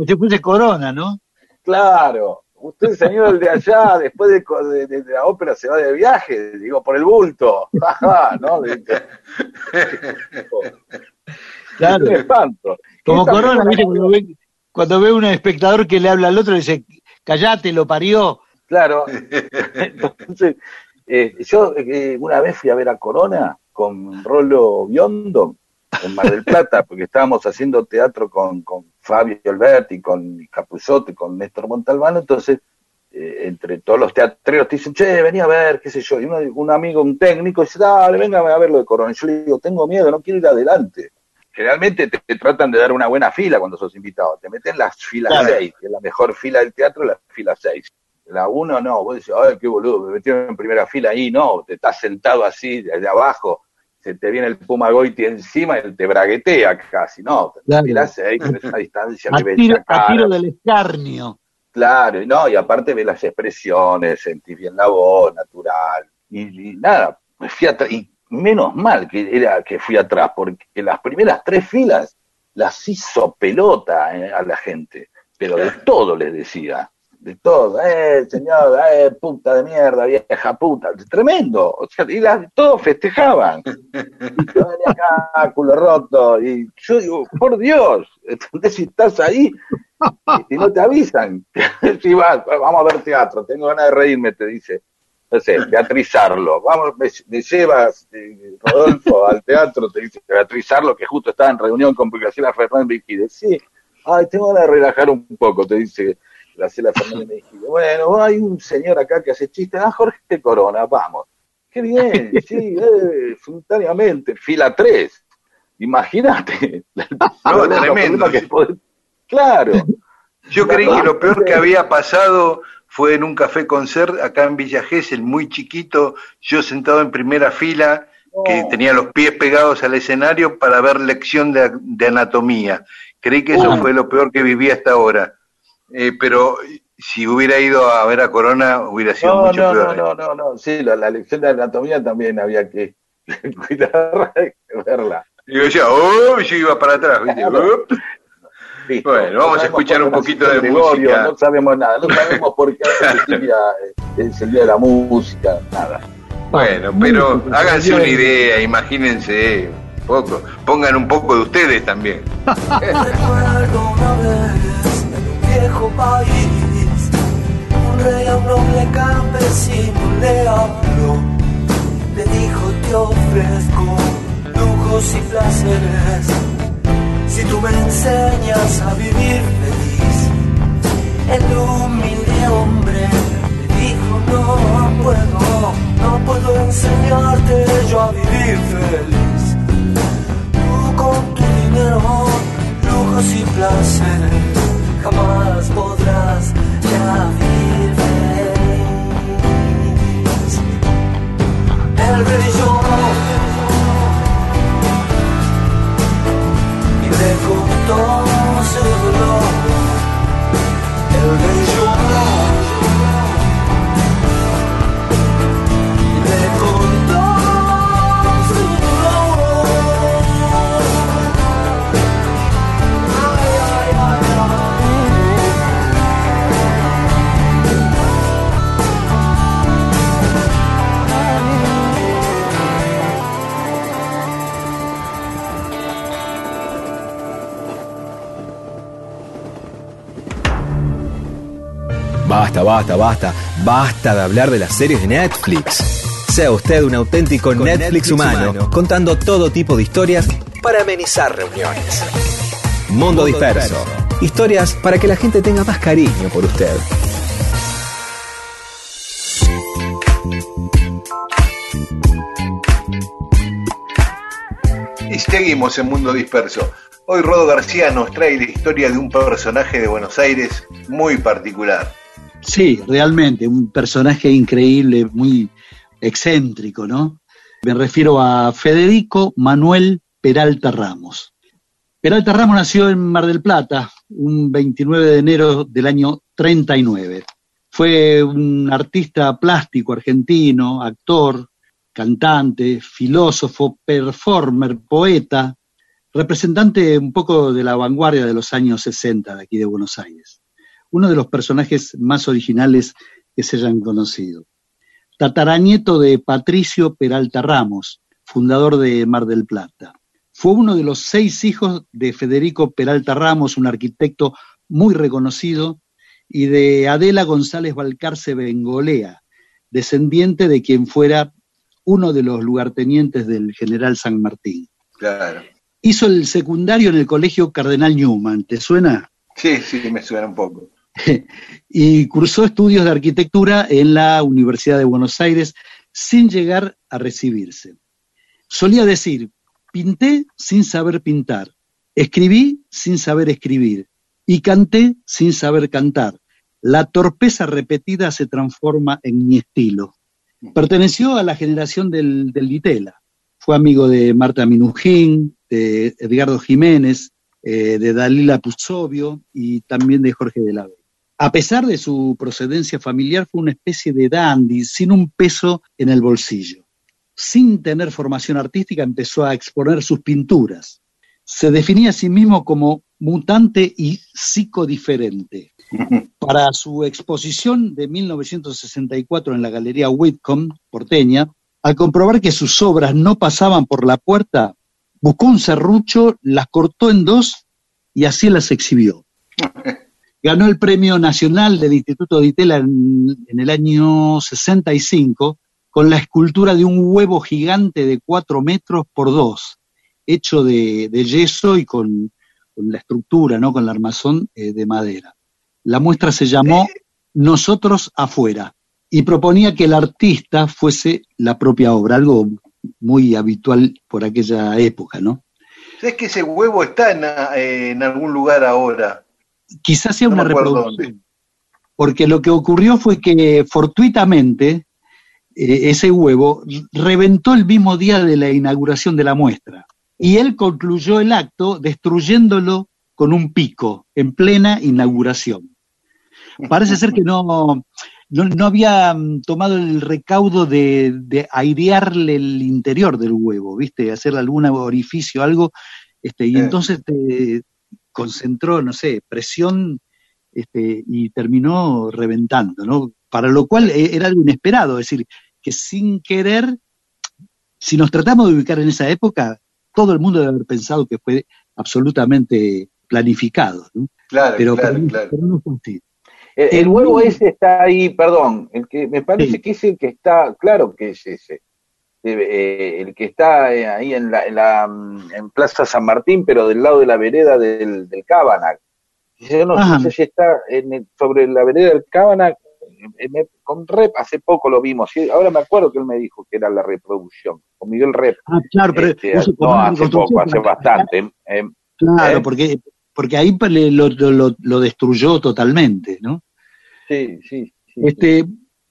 si fuese Corona, ¿no? Claro, usted, señor, el de allá, después de la ópera se va de viaje, digo, por el bulto. ¿No? Claro. Es un espanto. Como Corona, mire, cuando ve un espectador que le habla al otro, dice, callate, lo parió. Claro. Entonces, yo una vez fui a ver a Corona con Rolo Biondo, en Mar del Plata, porque estábamos haciendo teatro con Fabio Alberti, con Capuzotto, con Néstor Montalbano, entonces, entre todos los teatreros te dicen, che, vení a ver, qué sé yo, y un amigo, un técnico, dice, dale, venga a ver lo de Corona, y yo le digo, tengo miedo, no quiero ir adelante. Generalmente te tratan de dar una buena fila cuando sos invitado, te meten las filas 6, que es la mejor fila del teatro, la fila 6. La 1 no, vos decís, ay, qué boludo, me metieron en primera fila ahí, no, te estás sentado así, de abajo, se te viene el Puma Goiti encima y te braguetea casi, ¿no? Claro. Mirás ahí con esa distancia que ves a tiro del escarnio. Claro, y aparte ves las expresiones, sentís bien la voz, natural. Y nada, fui atrás, y menos mal que fui atrás, porque las primeras 3 filas las hizo pelota a la gente, pero de todo les decía. De todo, señor, puta de mierda, vieja puta, tremendo, o sea, y todos festejaban, y yo venía acá, culo roto, y yo digo, por Dios, entonces si estás ahí, y no te avisan, si vas, vamos a ver teatro, tengo ganas de reírme, te dice, no sé, teatrizarlo, vamos, me llevas, Rodolfo, al teatro, te dice, teatrizarlo, que justo estaba en reunión con Graciela Fernández Viquide, sí, ay, tengo ganas de relajar un poco, te dice, Graciela Fernández me dijo, bueno, hay un señor acá que hace chistes, Jorge Corona, vamos. Qué bien, sí, simultáneamente, fila 3, imagínate. No, tremendo. Claro. Yo creí que lo peor que había pasado fue en un café concert acá en Villa Gesell, muy chiquito, yo sentado en primera fila, que tenía los pies pegados al escenario para ver lección de anatomía. Creí que eso fue lo peor que viví hasta ahora. Pero si hubiera ido a ver a Corona hubiera sido mucho peor. No, sí, la lección de anatomía también había que cuidarla y verla. Y yo iba para atrás, ¿viste? Listo, bueno, vamos a escuchar un poquito de música. No sabemos nada, no sabemos por qué es el día de la música, nada. Bueno, pero háganse una idea, imagínense un poco, pongan un poco de ustedes también. País, un rey a un noble campesino le habló, le dijo te ofrezco lujos y placeres, si tú me enseñas a vivir feliz. El humilde hombre le dijo no puedo enseñarte yo a vivir feliz, tú con tu dinero, lujos y placeres. Basta, basta, basta. Basta de hablar de las series de Netflix. Sea usted un auténtico Netflix humano, contando todo tipo de historias para amenizar reuniones. Mundo Disperso. Historias para que la gente tenga más cariño por usted. Y seguimos en Mundo Disperso. Hoy Rodo García nos trae la historia de un personaje de Buenos Aires muy particular. Sí, realmente, un personaje increíble, muy excéntrico, ¿no? Me refiero a Federico Manuel Peralta Ramos. Peralta Ramos nació en Mar del Plata, un 29 de enero del año 39. Fue un artista plástico argentino, actor, cantante, filósofo, performer, poeta, representante un poco de la vanguardia de los años 60 de aquí de Buenos Aires. Uno de los personajes más originales que se hayan conocido. Tataranieto de Patricio Peralta Ramos, fundador de Mar del Plata. Fue uno de los 6 hijos de Federico Peralta Ramos, un arquitecto muy reconocido, y de Adela González Balcarce Bengolea, descendiente de quien fuera uno de los lugartenientes del general San Martín. Claro. Hizo el secundario en el Colegio Cardenal Newman, ¿te suena? Sí, sí, me suena un poco. Y cursó estudios de arquitectura en la Universidad de Buenos Aires sin llegar a recibirse. Solía decir, pinté sin saber pintar, escribí sin saber escribir y canté sin saber cantar. La torpeza repetida se transforma en mi estilo. Perteneció a la generación del Ditela. Fue amigo de Marta Minujín, de Edgardo Jiménez, de Dalila Puzzovio y también de Jorge de la Vega. A pesar de su procedencia familiar, fue una especie de dandy, sin un peso en el bolsillo. Sin tener formación artística, empezó a exponer sus pinturas. Se definía a sí mismo como mutante y psicodiferente. Para su exposición de 1964 en la Galería Whitcomb, porteña, al comprobar que sus obras no pasaban por la puerta, buscó un serrucho, las cortó en 2 y así las exhibió. Ganó el Premio Nacional del Instituto de Ditela en el año 65 con la escultura de un huevo gigante de 4 metros por 2, hecho de yeso y con la estructura, ¿no? Con la armazón de madera. La muestra se llamó Nosotros Afuera y proponía que el artista fuese la propia obra, algo muy habitual por aquella época, ¿no? ¿Sabes que ese huevo está en algún lugar ahora? Quizás sea una reproducción, sí. Porque lo que ocurrió fue que fortuitamente ese huevo reventó el mismo día de la inauguración de la muestra y él concluyó el acto destruyéndolo con un pico en plena inauguración. Parece ser que no había tomado el recaudo de airearle el interior del huevo, ¿viste? Hacer algún orificio, algo, y entonces concentró, no sé, presión y terminó reventando, ¿no? Para lo cual era algo inesperado, es decir, que sin querer, si nos tratamos de ubicar en esa época, todo el mundo debe haber pensado que fue absolutamente planificado, ¿no? Claro, pero claro. El huevo ese está ahí, perdón, el que me parece sí. Que es el que está, claro que es ese. El que está ahí en Plaza San Martín, pero del lado de la vereda del Cabanac. Yo no sé si está sobre la vereda del Cabanac, con Rep, hace poco lo vimos, ahora me acuerdo que él me dijo que era la reproducción, con Miguel Rep. Ah, claro, pero hace poco, hace bastante. Claro, porque ahí lo destruyó totalmente, ¿no? Sí.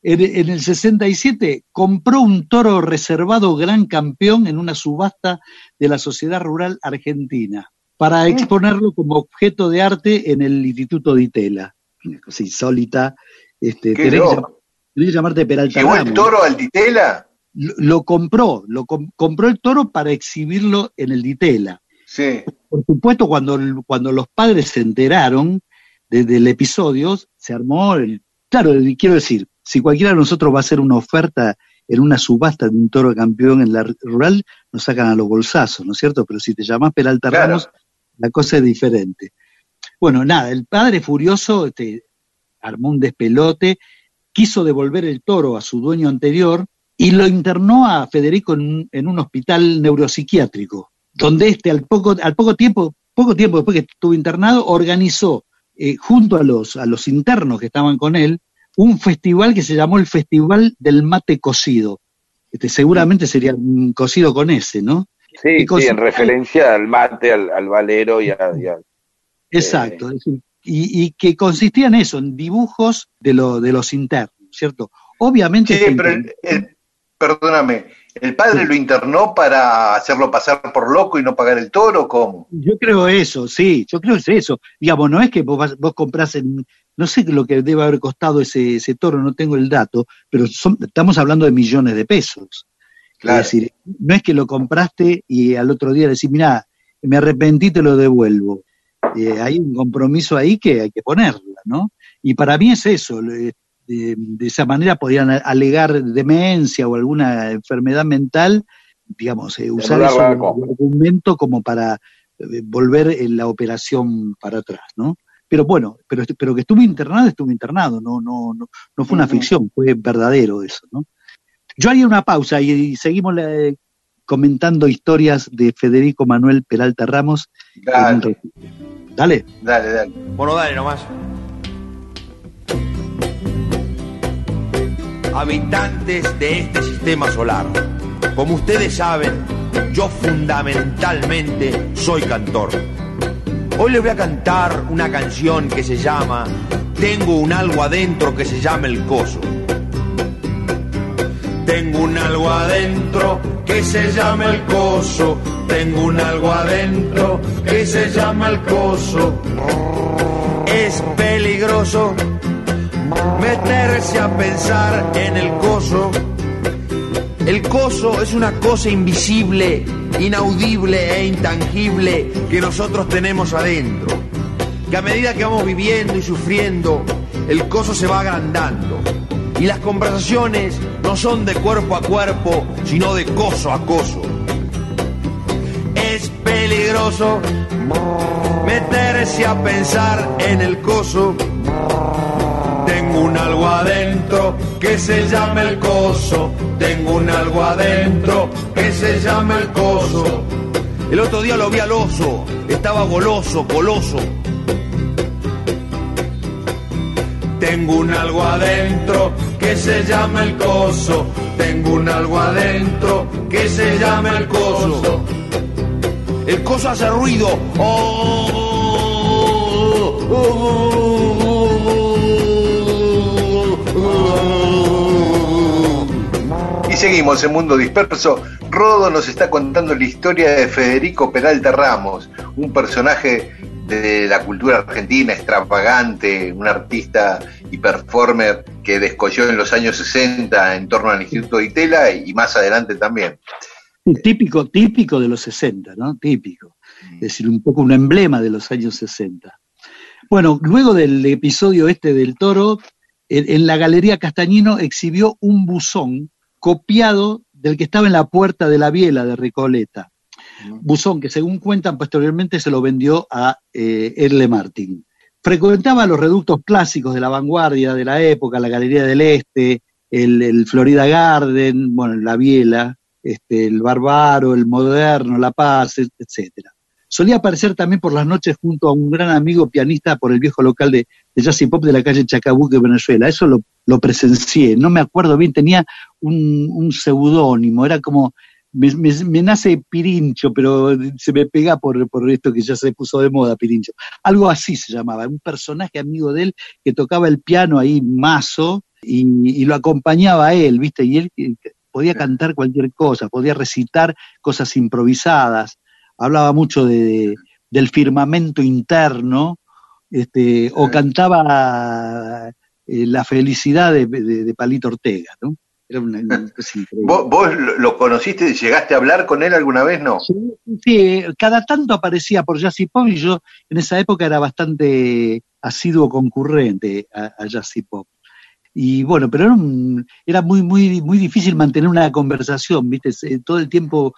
En el 67 compró un toro reservado gran campeón en una subasta de la Sociedad Rural Argentina para exponerlo como objeto de arte en el Instituto Ditela. Una cosa insólita. Tenés que llamarte Peralta Ramos. ¿Llevó el toro al Ditela? Lo compró el toro para exhibirlo en el Ditela. Sí. Por supuesto, cuando los padres se enteraron del episodio, se armó quiero decir, si cualquiera de nosotros va a hacer una oferta en una subasta de un toro campeón en la rural, nos sacan a los bolsazos, ¿no es cierto? Pero si te llamás Peralta Ramos, la cosa es diferente. Bueno, nada, el padre furioso armó un despelote, quiso devolver el toro a su dueño anterior y lo internó a Federico en un hospital neuropsiquiátrico, donde este al poco tiempo después que estuvo internado, organizó junto a los internos que estaban con él, un festival que se llamó el Festival del Mate Cocido. Seguramente sería un cocido con ese, ¿no? Sí, sí, en referencia al mate, al valero y a exacto, es decir, y que consistía en eso, en dibujos de los internos, ¿cierto? Obviamente... Sí, pero perdóname, ¿el padre sí lo internó para hacerlo pasar por loco y no pagar el toro? ¿Cómo? Yo creo eso, sí, yo creo que es eso. Digamos, no es que vos comprás en... No sé lo que debe haber costado ese toro, no tengo el dato, pero estamos hablando de millones de pesos. Claro. Es decir, no es que lo compraste y al otro día le decís, mirá, me arrepentí, te lo devuelvo. Hay un compromiso ahí que hay que ponerla, ¿no? Y para mí es eso. De esa manera podrían alegar demencia o alguna enfermedad mental, digamos, usar ese argumento como para volver la operación para atrás, ¿no? Pero bueno, pero que estuvo internado, no fue una ficción, fue verdadero eso, ¿no? Yo haría una pausa y seguimos comentando historias de Federico Manuel Peralta Ramos. Dale. Dale. Bueno, dale nomás. Habitantes de este sistema solar, como ustedes saben, yo fundamentalmente soy cantor. Hoy les voy a cantar una canción que se llama Tengo un algo adentro que se llama el coso. Tengo un algo adentro que se llama el coso. Tengo un algo adentro que se llama el coso. Es peligroso meterse a pensar en el coso. El coso es una cosa invisible, inaudible e intangible que nosotros tenemos adentro. Que a medida que vamos viviendo y sufriendo, el coso se va agrandando. Y las conversaciones no son de cuerpo a cuerpo, sino de coso a coso. Es peligroso meterse a pensar en el coso. Tengo un algo adentro que se llama el coso. Tengo un algo adentro que se llama el coso. El otro día lo vi al oso, estaba goloso, coloso. Tengo un algo adentro que se llama el coso. Tengo un algo adentro que se llama el coso. El coso hace ruido. Oh, oh, oh, oh. Y seguimos en Mundo Disperso. Rodo nos está contando la historia de Federico Peralta Ramos, un personaje de la cultura argentina, extravagante, un artista y performer que descolló en los años 60 en torno al Instituto de Itela y más adelante también. Típico de los 60, ¿no? Típico. Es decir, un poco un emblema de los años 60. Bueno, luego del episodio este del toro, en la Galería Castañino exhibió un buzón copiado del que estaba en la puerta de la Biela de Recoleta. Buzón que, según cuentan, posteriormente se lo vendió a Erle Martin. Frecuentaba los reductos clásicos de la vanguardia de la época, la Galería del Este, el Florida Garden, bueno, la Biela, el Bárbaro, el Moderno, La Paz, etcétera. Solía aparecer también por las noches junto a un gran amigo pianista por el viejo local de jazz y pop de la calle Chacabuque, Venezuela. Eso lo presencié, no me acuerdo bien, tenía un seudónimo, era como, me nace Pirincho, pero se me pega por esto que ya se puso de moda, Pirincho. Algo así se llamaba, un personaje amigo de él que tocaba el piano ahí, mazo, y lo acompañaba a él, ¿viste? Y él podía cantar cualquier cosa, podía recitar cosas improvisadas, hablaba mucho del firmamento interno, o cantaba... la felicidad de Palito Ortega, ¿no? Era una cosa increíble. ¿Vos lo conociste? ¿Llegaste a hablar con él alguna vez? No. Sí, cada tanto aparecía por Jazz y Pop y yo en esa época era bastante asiduo concurrente a Jazz y Pop. Y bueno, pero era muy, muy, muy difícil mantener una conversación, ¿viste? Todo el tiempo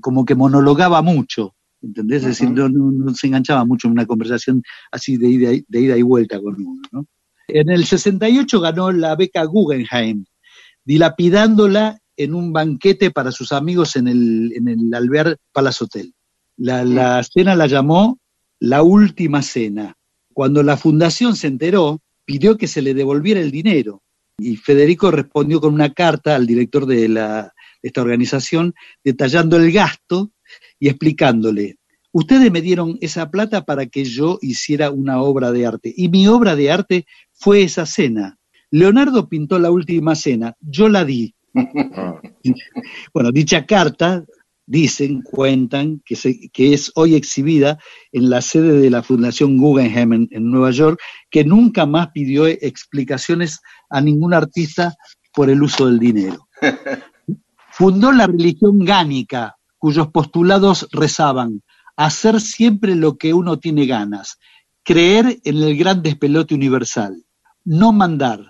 como que monologaba mucho, ¿entendés? Es decir, no se enganchaba mucho en una conversación así de ida y vuelta con uno, ¿no? En el 68 ganó la beca Guggenheim, dilapidándola en un banquete para sus amigos en el Albert Palace Hotel. La cena la llamó La Última Cena. Cuando la fundación se enteró, pidió que se le devolviera el dinero, y Federico respondió con una carta al director de esta organización, detallando el gasto y explicándole: ustedes me dieron esa plata para que yo hiciera una obra de arte, y mi obra de arte fue esa cena. Leonardo pintó La Última Cena, yo la di. Bueno, dicha carta, dicen, cuentan, que es hoy exhibida en la sede de la Fundación Guggenheim en Nueva York, que nunca más pidió explicaciones a ningún artista por el uso del dinero. Fundó la religión gánica, cuyos postulados rezaban: hacer siempre lo que uno tiene ganas, creer en el gran despelote universal, no mandar,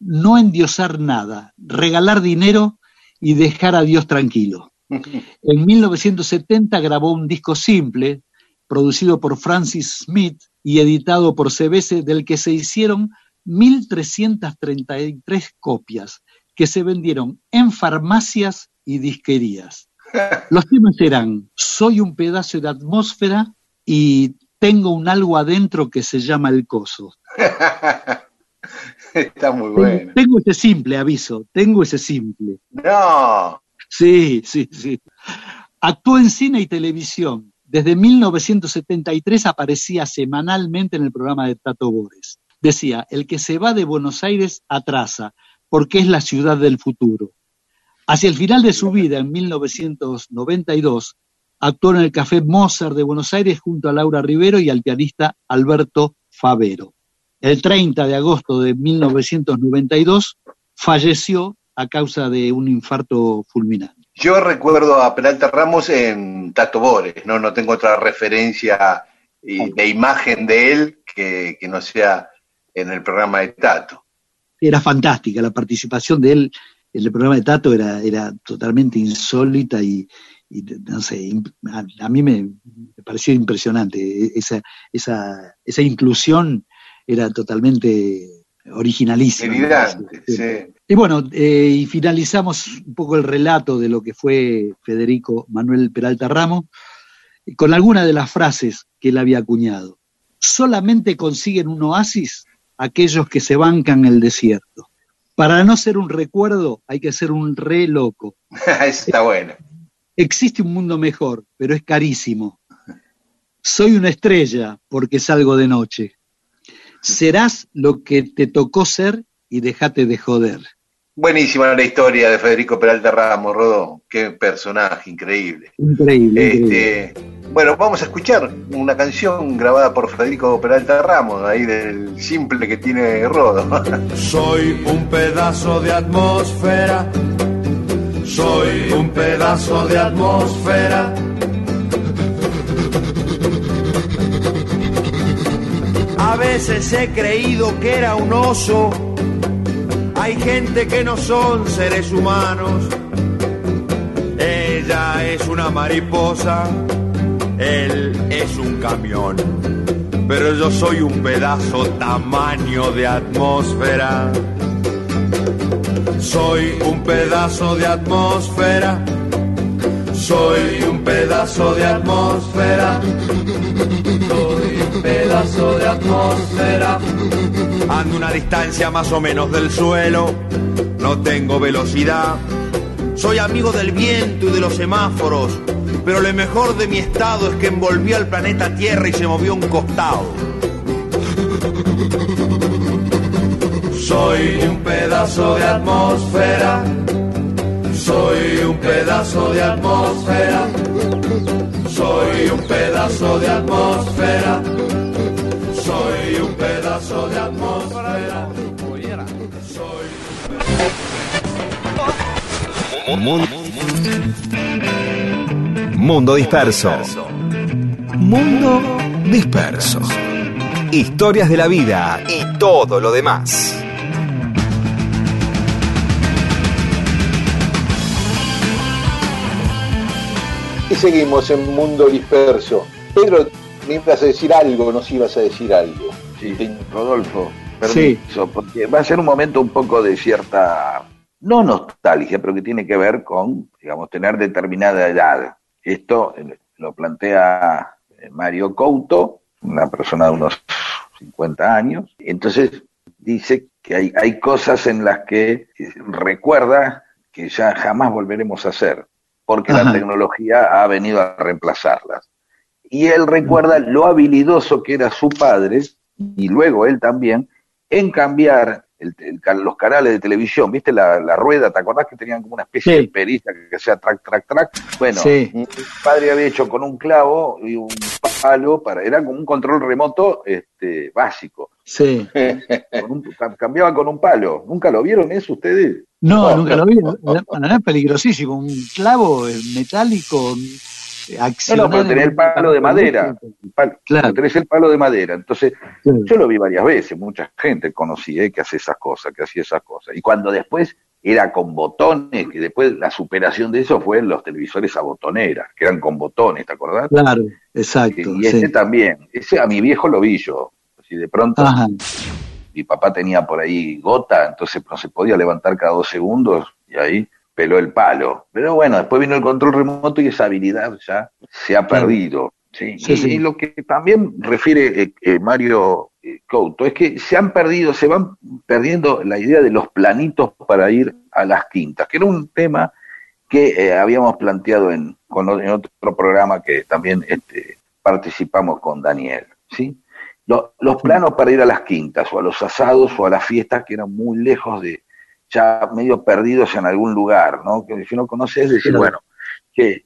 no endiosar nada, regalar dinero y dejar a Dios tranquilo. En 1970 grabó un disco simple, producido por Francis Smith y editado por CBS, del que se hicieron 1.333 copias, que se vendieron en farmacias y disquerías. Los temas eran Soy un pedazo de atmósfera y Tengo un algo adentro que se llama el coso. Está muy bueno. Tengo ese simple, aviso, tengo ese simple. ¡No! Sí, sí, sí. Actuó en cine y televisión. Desde 1973 aparecía semanalmente en el programa de Tato Bores. Decía: el que se va de Buenos Aires atrasa, porque es la ciudad del futuro. Hacia el final de su vida, en 1992, actuó en el Café Mozart de Buenos Aires junto a Laura Rivero y al pianista Alberto Favero. El 30 de agosto de 1992 falleció a causa de un infarto fulminante. Yo recuerdo a Peralta Ramos en Tato Bores, no tengo otra referencia de imagen de él que no sea en el programa de Tato. Era fantástica la participación de él en el programa de Tato, era totalmente insólita y no sé, a mí me pareció impresionante esa inclusión, era totalmente originalísima. Evidente, sí. Y bueno, y finalizamos un poco el relato de lo que fue Federico Manuel Peralta Ramos con alguna de las frases que él había acuñado. Solamente consiguen un oasis aquellos que se bancan el desierto. Para no ser un recuerdo hay que ser un re loco. Está bueno. Existe un mundo mejor, pero es carísimo. Soy una estrella porque salgo de noche. Serás lo que te tocó ser y dejate de joder. Buenísima la historia de Federico Peralta Ramos, Rodó. Qué personaje, increíble. Increíble. Bueno, vamos a escuchar una canción grabada por Federico Peralta Ramos, ahí del simple que tiene Rodó. Soy un pedazo de atmósfera. Soy un pedazo de atmósfera. A veces he creído que era un oso. Hay gente que no son seres humanos. Ella es una mariposa, él es un camión. Pero yo soy un pedazo tamaño de atmósfera. Soy un pedazo de atmósfera. Soy un pedazo de atmósfera. Soy un pedazo de atmósfera. Ando una distancia más o menos del suelo. No tengo velocidad. Soy amigo del viento y de los semáforos. Pero lo mejor de mi estado es que envolvió al planeta Tierra y se movió un costado. Soy un pedazo de atmósfera. Soy un pedazo de atmósfera. Soy un pedazo de atmósfera. Soy un pedazo de atmósfera. Soy Mundo Disperso. Mundo Disperso. Historias de la vida y todo lo demás. Y seguimos en Mundo Disperso. Pedro, me ibas a decir algo, nos ibas a decir algo. Sí, Rodolfo, permiso, sí, porque va a ser un momento un poco de cierta, no nostalgia, pero que tiene que ver con, digamos, tener determinada edad. Esto lo plantea Mario Couto, una persona de unos 50 años. Entonces dice que hay cosas en las que recuerda que ya jamás volveremos a hacer, porque la tecnología ha venido a reemplazarlas. Y él recuerda lo habilidoso que era su padre, y luego él también, en cambiar los canales de televisión. ¿Viste la rueda? ¿Te acordás que tenían como una especie de perilla que hacía track, track, track? Bueno, mi padre había hecho con un clavo y un palo, era como un control remoto básico. Sí. Cambiaba con un palo. ¿Nunca lo vieron eso ustedes? No, nunca lo vieron. Era peligrosísimo. Un clavo metálico... No, pero tenés el palo de madera. Claro. Tenés el palo de madera. Entonces, yo lo vi varias veces. Mucha gente conocí que hacía esas cosas, que hacía esas cosas. Y cuando después era con botones, que después la superación de eso fue en los televisores a botoneras, que eran con botones, ¿te acordás? Claro, exacto. Y ese también. Ese a mi viejo lo vi yo. Así de pronto, mi papá tenía por ahí gota, entonces no se podía levantar cada 2 segundos y ahí... peló el palo, pero bueno, después vino el control remoto y esa habilidad ya se ha perdido, y lo que también refiere Mario Couto es que se van perdiendo la idea de los planitos para ir a las quintas, que era un tema que habíamos planteado en otro programa que también participamos con Daniel, ¿sí? Los planos para ir a las quintas, o a los asados, o a las fiestas, que eran muy lejos de... ya medio perdidos en algún lugar, ¿no? Que si no conoces, decir, bueno, que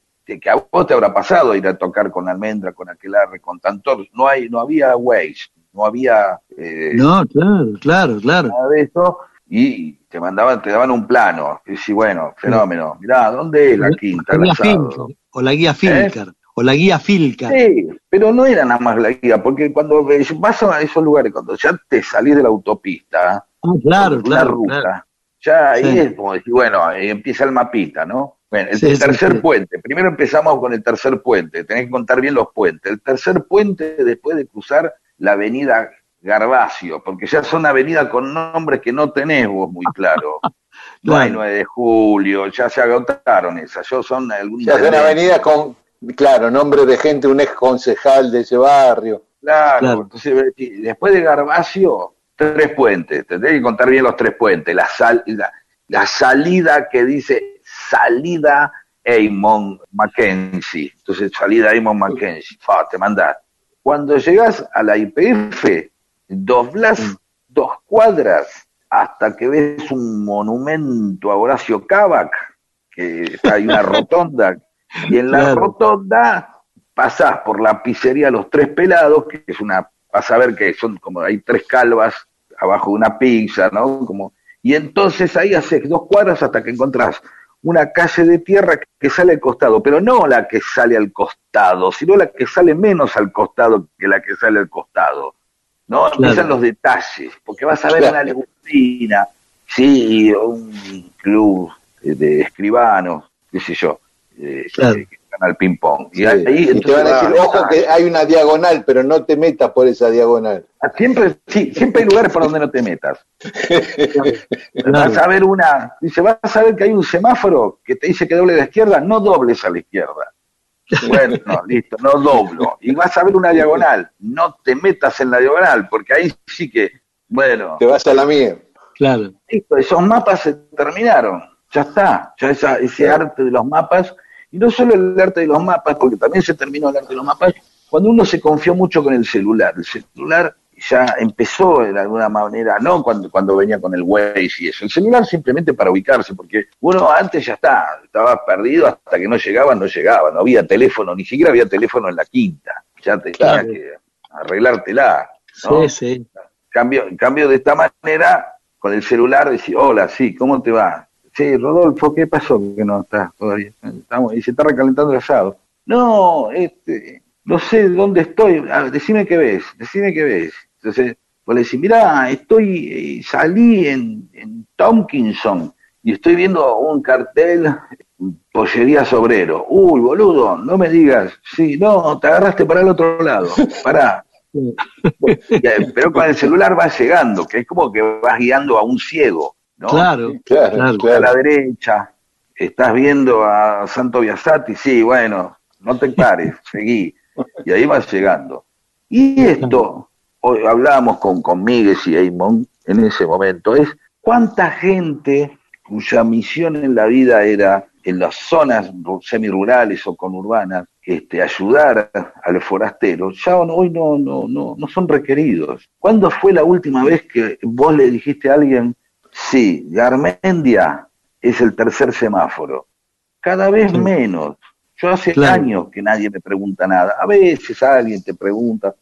a vos te habrá pasado ir a tocar con Almendra, con Aquelarre, con Tantor, no había Waze, no había... no, claro. Nada de eso, y te daban un plano, y decís, bueno, fenómeno, mirá, ¿dónde es la quinta? O la guía Filcar, o la guía Filcar. Sí, pero no era nada más la guía, porque cuando vas a esos lugares, cuando ya te salís de la autopista, ruta, ya ahí es como decir, bueno, ahí empieza el mapita, ¿no? Bueno, el tercer puente. Primero empezamos con el tercer puente. Tenés que contar bien los puentes. El tercer puente después de cruzar la avenida Garbacio, porque ya son avenidas con nombres que no tenés vos muy claro. No hay 9 de julio, ya se agotaron esas. Son avenidas con, nombre de gente, un ex concejal de ese barrio. Claro. Entonces, después de Garbacio... 3 puentes, tendré que contar bien los 3 puentes, la salida que dice salida Eymond Mackenzie, entonces salida Eymond Mackenzie, te mandás. Cuando llegás a la YPF, doblás 2 cuadras hasta que ves un monumento a Horacio Cabac, que hay una rotonda, y en la rotonda pasás por la pizzería Los Tres Pelados, que es una... vas a ver que son como, hay 3 calvas abajo de una pizza, ¿no? Como, y entonces ahí haces 2 cuadras hasta que encontrás una calle de tierra que sale al costado, pero no la que sale al costado, sino la que sale menos al costado que la que sale al costado, ¿no? Empiezan los detalles, porque vas a ver una legumbrina, un club de escribanos, qué sé yo, al ping-pong. Y ahí y te van a decir, ojo que hay una diagonal, pero no te metas por esa diagonal. Siempre hay lugares por donde no te metas. Vas a ver vas a ver que hay un semáforo que te dice que doble a la izquierda, no dobles a la izquierda. Bueno, listo, no doblo. Y vas a ver una diagonal, no te metas en la diagonal, porque ahí sí que, bueno... te vas a la mía. Claro. Listo, esos mapas se terminaron. Ya está. Ya ese arte de los mapas... Y no solo el arte de los mapas, porque también se terminó el arte de los mapas, cuando uno se confió mucho con el celular. El celular ya empezó de alguna manera, no cuando venía con el Waze y eso. El celular simplemente para ubicarse, porque uno antes ya estaba perdido hasta que no llegaba. No había teléfono, ni siquiera había teléfono en la quinta. Ya te tenía que arreglártela, ¿no? Sí. En cambio, de esta manera, con el celular, decir, hola, ¿cómo te va? Sí, Rodolfo, ¿qué pasó que no estás todavía? Y se está recalentando el asado. No, no sé dónde estoy. A ver, decime qué ves. Entonces, pues le decís, mirá, salí en Tomkinson y estoy viendo un cartel, pollería Obrero. Uy, boludo, no me digas. Sí, no, te agarraste para el otro lado. Pará. Pero con el celular vas llegando, que es como que vas guiando a un ciego, ¿no? Claro, claro, claro, claro. A la derecha, estás viendo a Santo Biasati, sí, bueno, no te pares, seguí, y ahí vas llegando. Y esto, hoy hablábamos con Míguez y Eymond en ese momento, es cuánta gente cuya misión en la vida era, en las zonas semirurales o conurbanas, ayudar a los forasteros, ya hoy no son requeridos. ¿Cuándo fue la última vez que vos le dijiste a alguien, sí, Garmendia es el tercer semáforo? Cada vez menos. Yo hace años que nadie me pregunta nada. A veces alguien te pregunta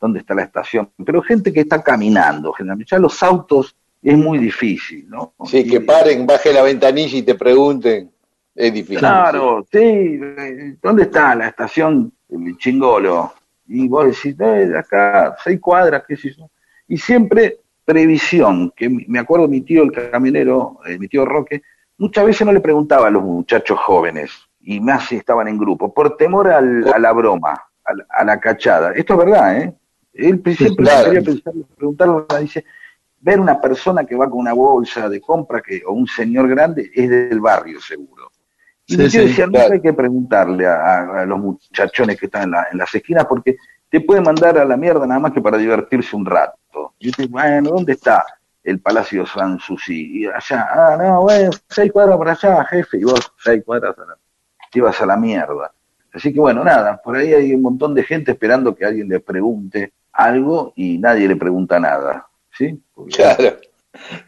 dónde está la estación, pero gente que está caminando, generalmente ya los autos es muy difícil, ¿no? Sí, que paren, baje la ventanilla y te pregunten. Es difícil. Claro, sí. ¿Dónde está la estación Chingolo? Y vos decís, acá, 6 cuadras, qué sé yo. Y siempre previsión, que me acuerdo mi tío, el camionero, mi tío Roque, muchas veces no le preguntaba a los muchachos jóvenes, y más si estaban en grupo, por temor a la broma, a la cachada. Esto es verdad, ¿eh? Él siempre quería preguntarle, dice, ver una persona que va con una bolsa de compra o un señor grande es del barrio, seguro. Y yo decía, no hay que preguntarle a los muchachones que están en las esquinas, porque te pueden mandar a la mierda nada más que para divertirse un rato. Y yo te digo, bueno, ¿dónde está el Palacio Sanssouci? Y allá, bueno, 6 cuadras para allá, jefe, y vos 6 cuadras, te ibas a la mierda. Así que bueno, nada, por ahí hay un montón de gente esperando que alguien le pregunte algo y nadie le pregunta nada, ¿sí? Porque,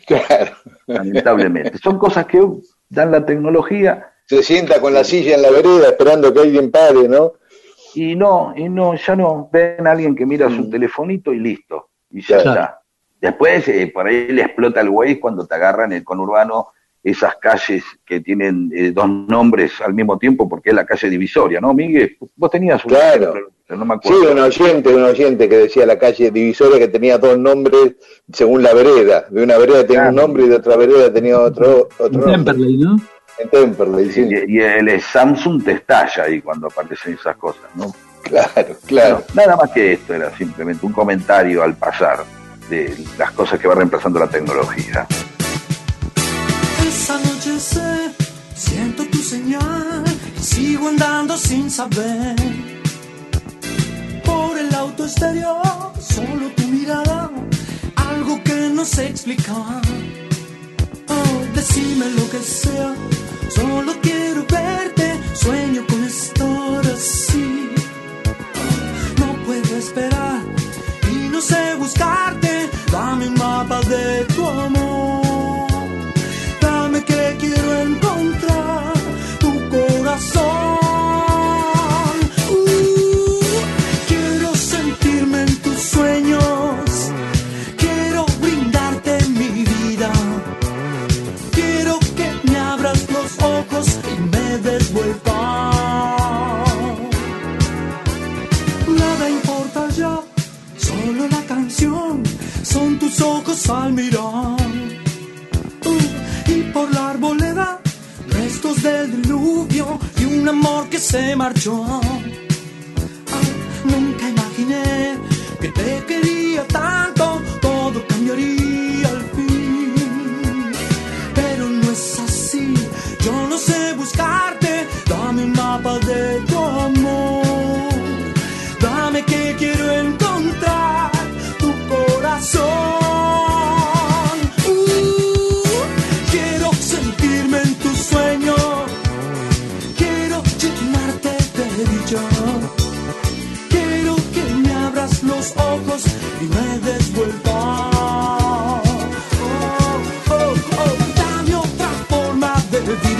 claro. Lamentablemente. Son cosas que dan la tecnología. Se sienta con la silla en la vereda esperando que alguien pare, ¿no? Y no, ya no. Ven a alguien que mira su telefonito y listo. Y ya está. Después, por ahí le explota el Waze cuando te agarran el conurbano, esas calles que tienen 2 nombres al mismo tiempo, porque es la calle divisoria, ¿no, Miguel? Vos tenías un... Claro. Pero no me acuerdo. Sí, un oyente que decía la calle divisoria que tenía 2 nombres según la vereda. De una vereda tenía un nombre y de otra vereda tenía otro nombre. Temperley, ¿no? Temperley, sí. Y el Samsung te estalla ahí cuando aparecen esas cosas, ¿no? Claro. No, nada más que esto, era simplemente un comentario al pasar de las cosas que va reemplazando la tecnología. Desanochecer, siento tu señal, sigo andando sin saber. Por el auto exterior, solo tu mirada, algo que no sé explicar. Oh, decime lo que sea, solo quiero verte, sueño con estar así. Oh, no puedo esperar y no sé buscarte, dame un mapa de tu amor, dame que quiero encontrar tu corazón. Quiero sentirme en tus sueños. Y me desvuelva. Nada importa ya, solo la canción, son tus ojos al mirar. Y por la arboleda, restos del diluvio y un amor que se marchó. Nunca imaginé que te quería tanto, todo cambiaría al fin. Pero no es así. Yo no sé buscarte, dame un mapa de tu amor, dame que quiero encontrar tu corazón. Quiero sentirme en tu sueño, quiero llenarte de dicha, quiero que me abras los ojos y me des vuelta. Vida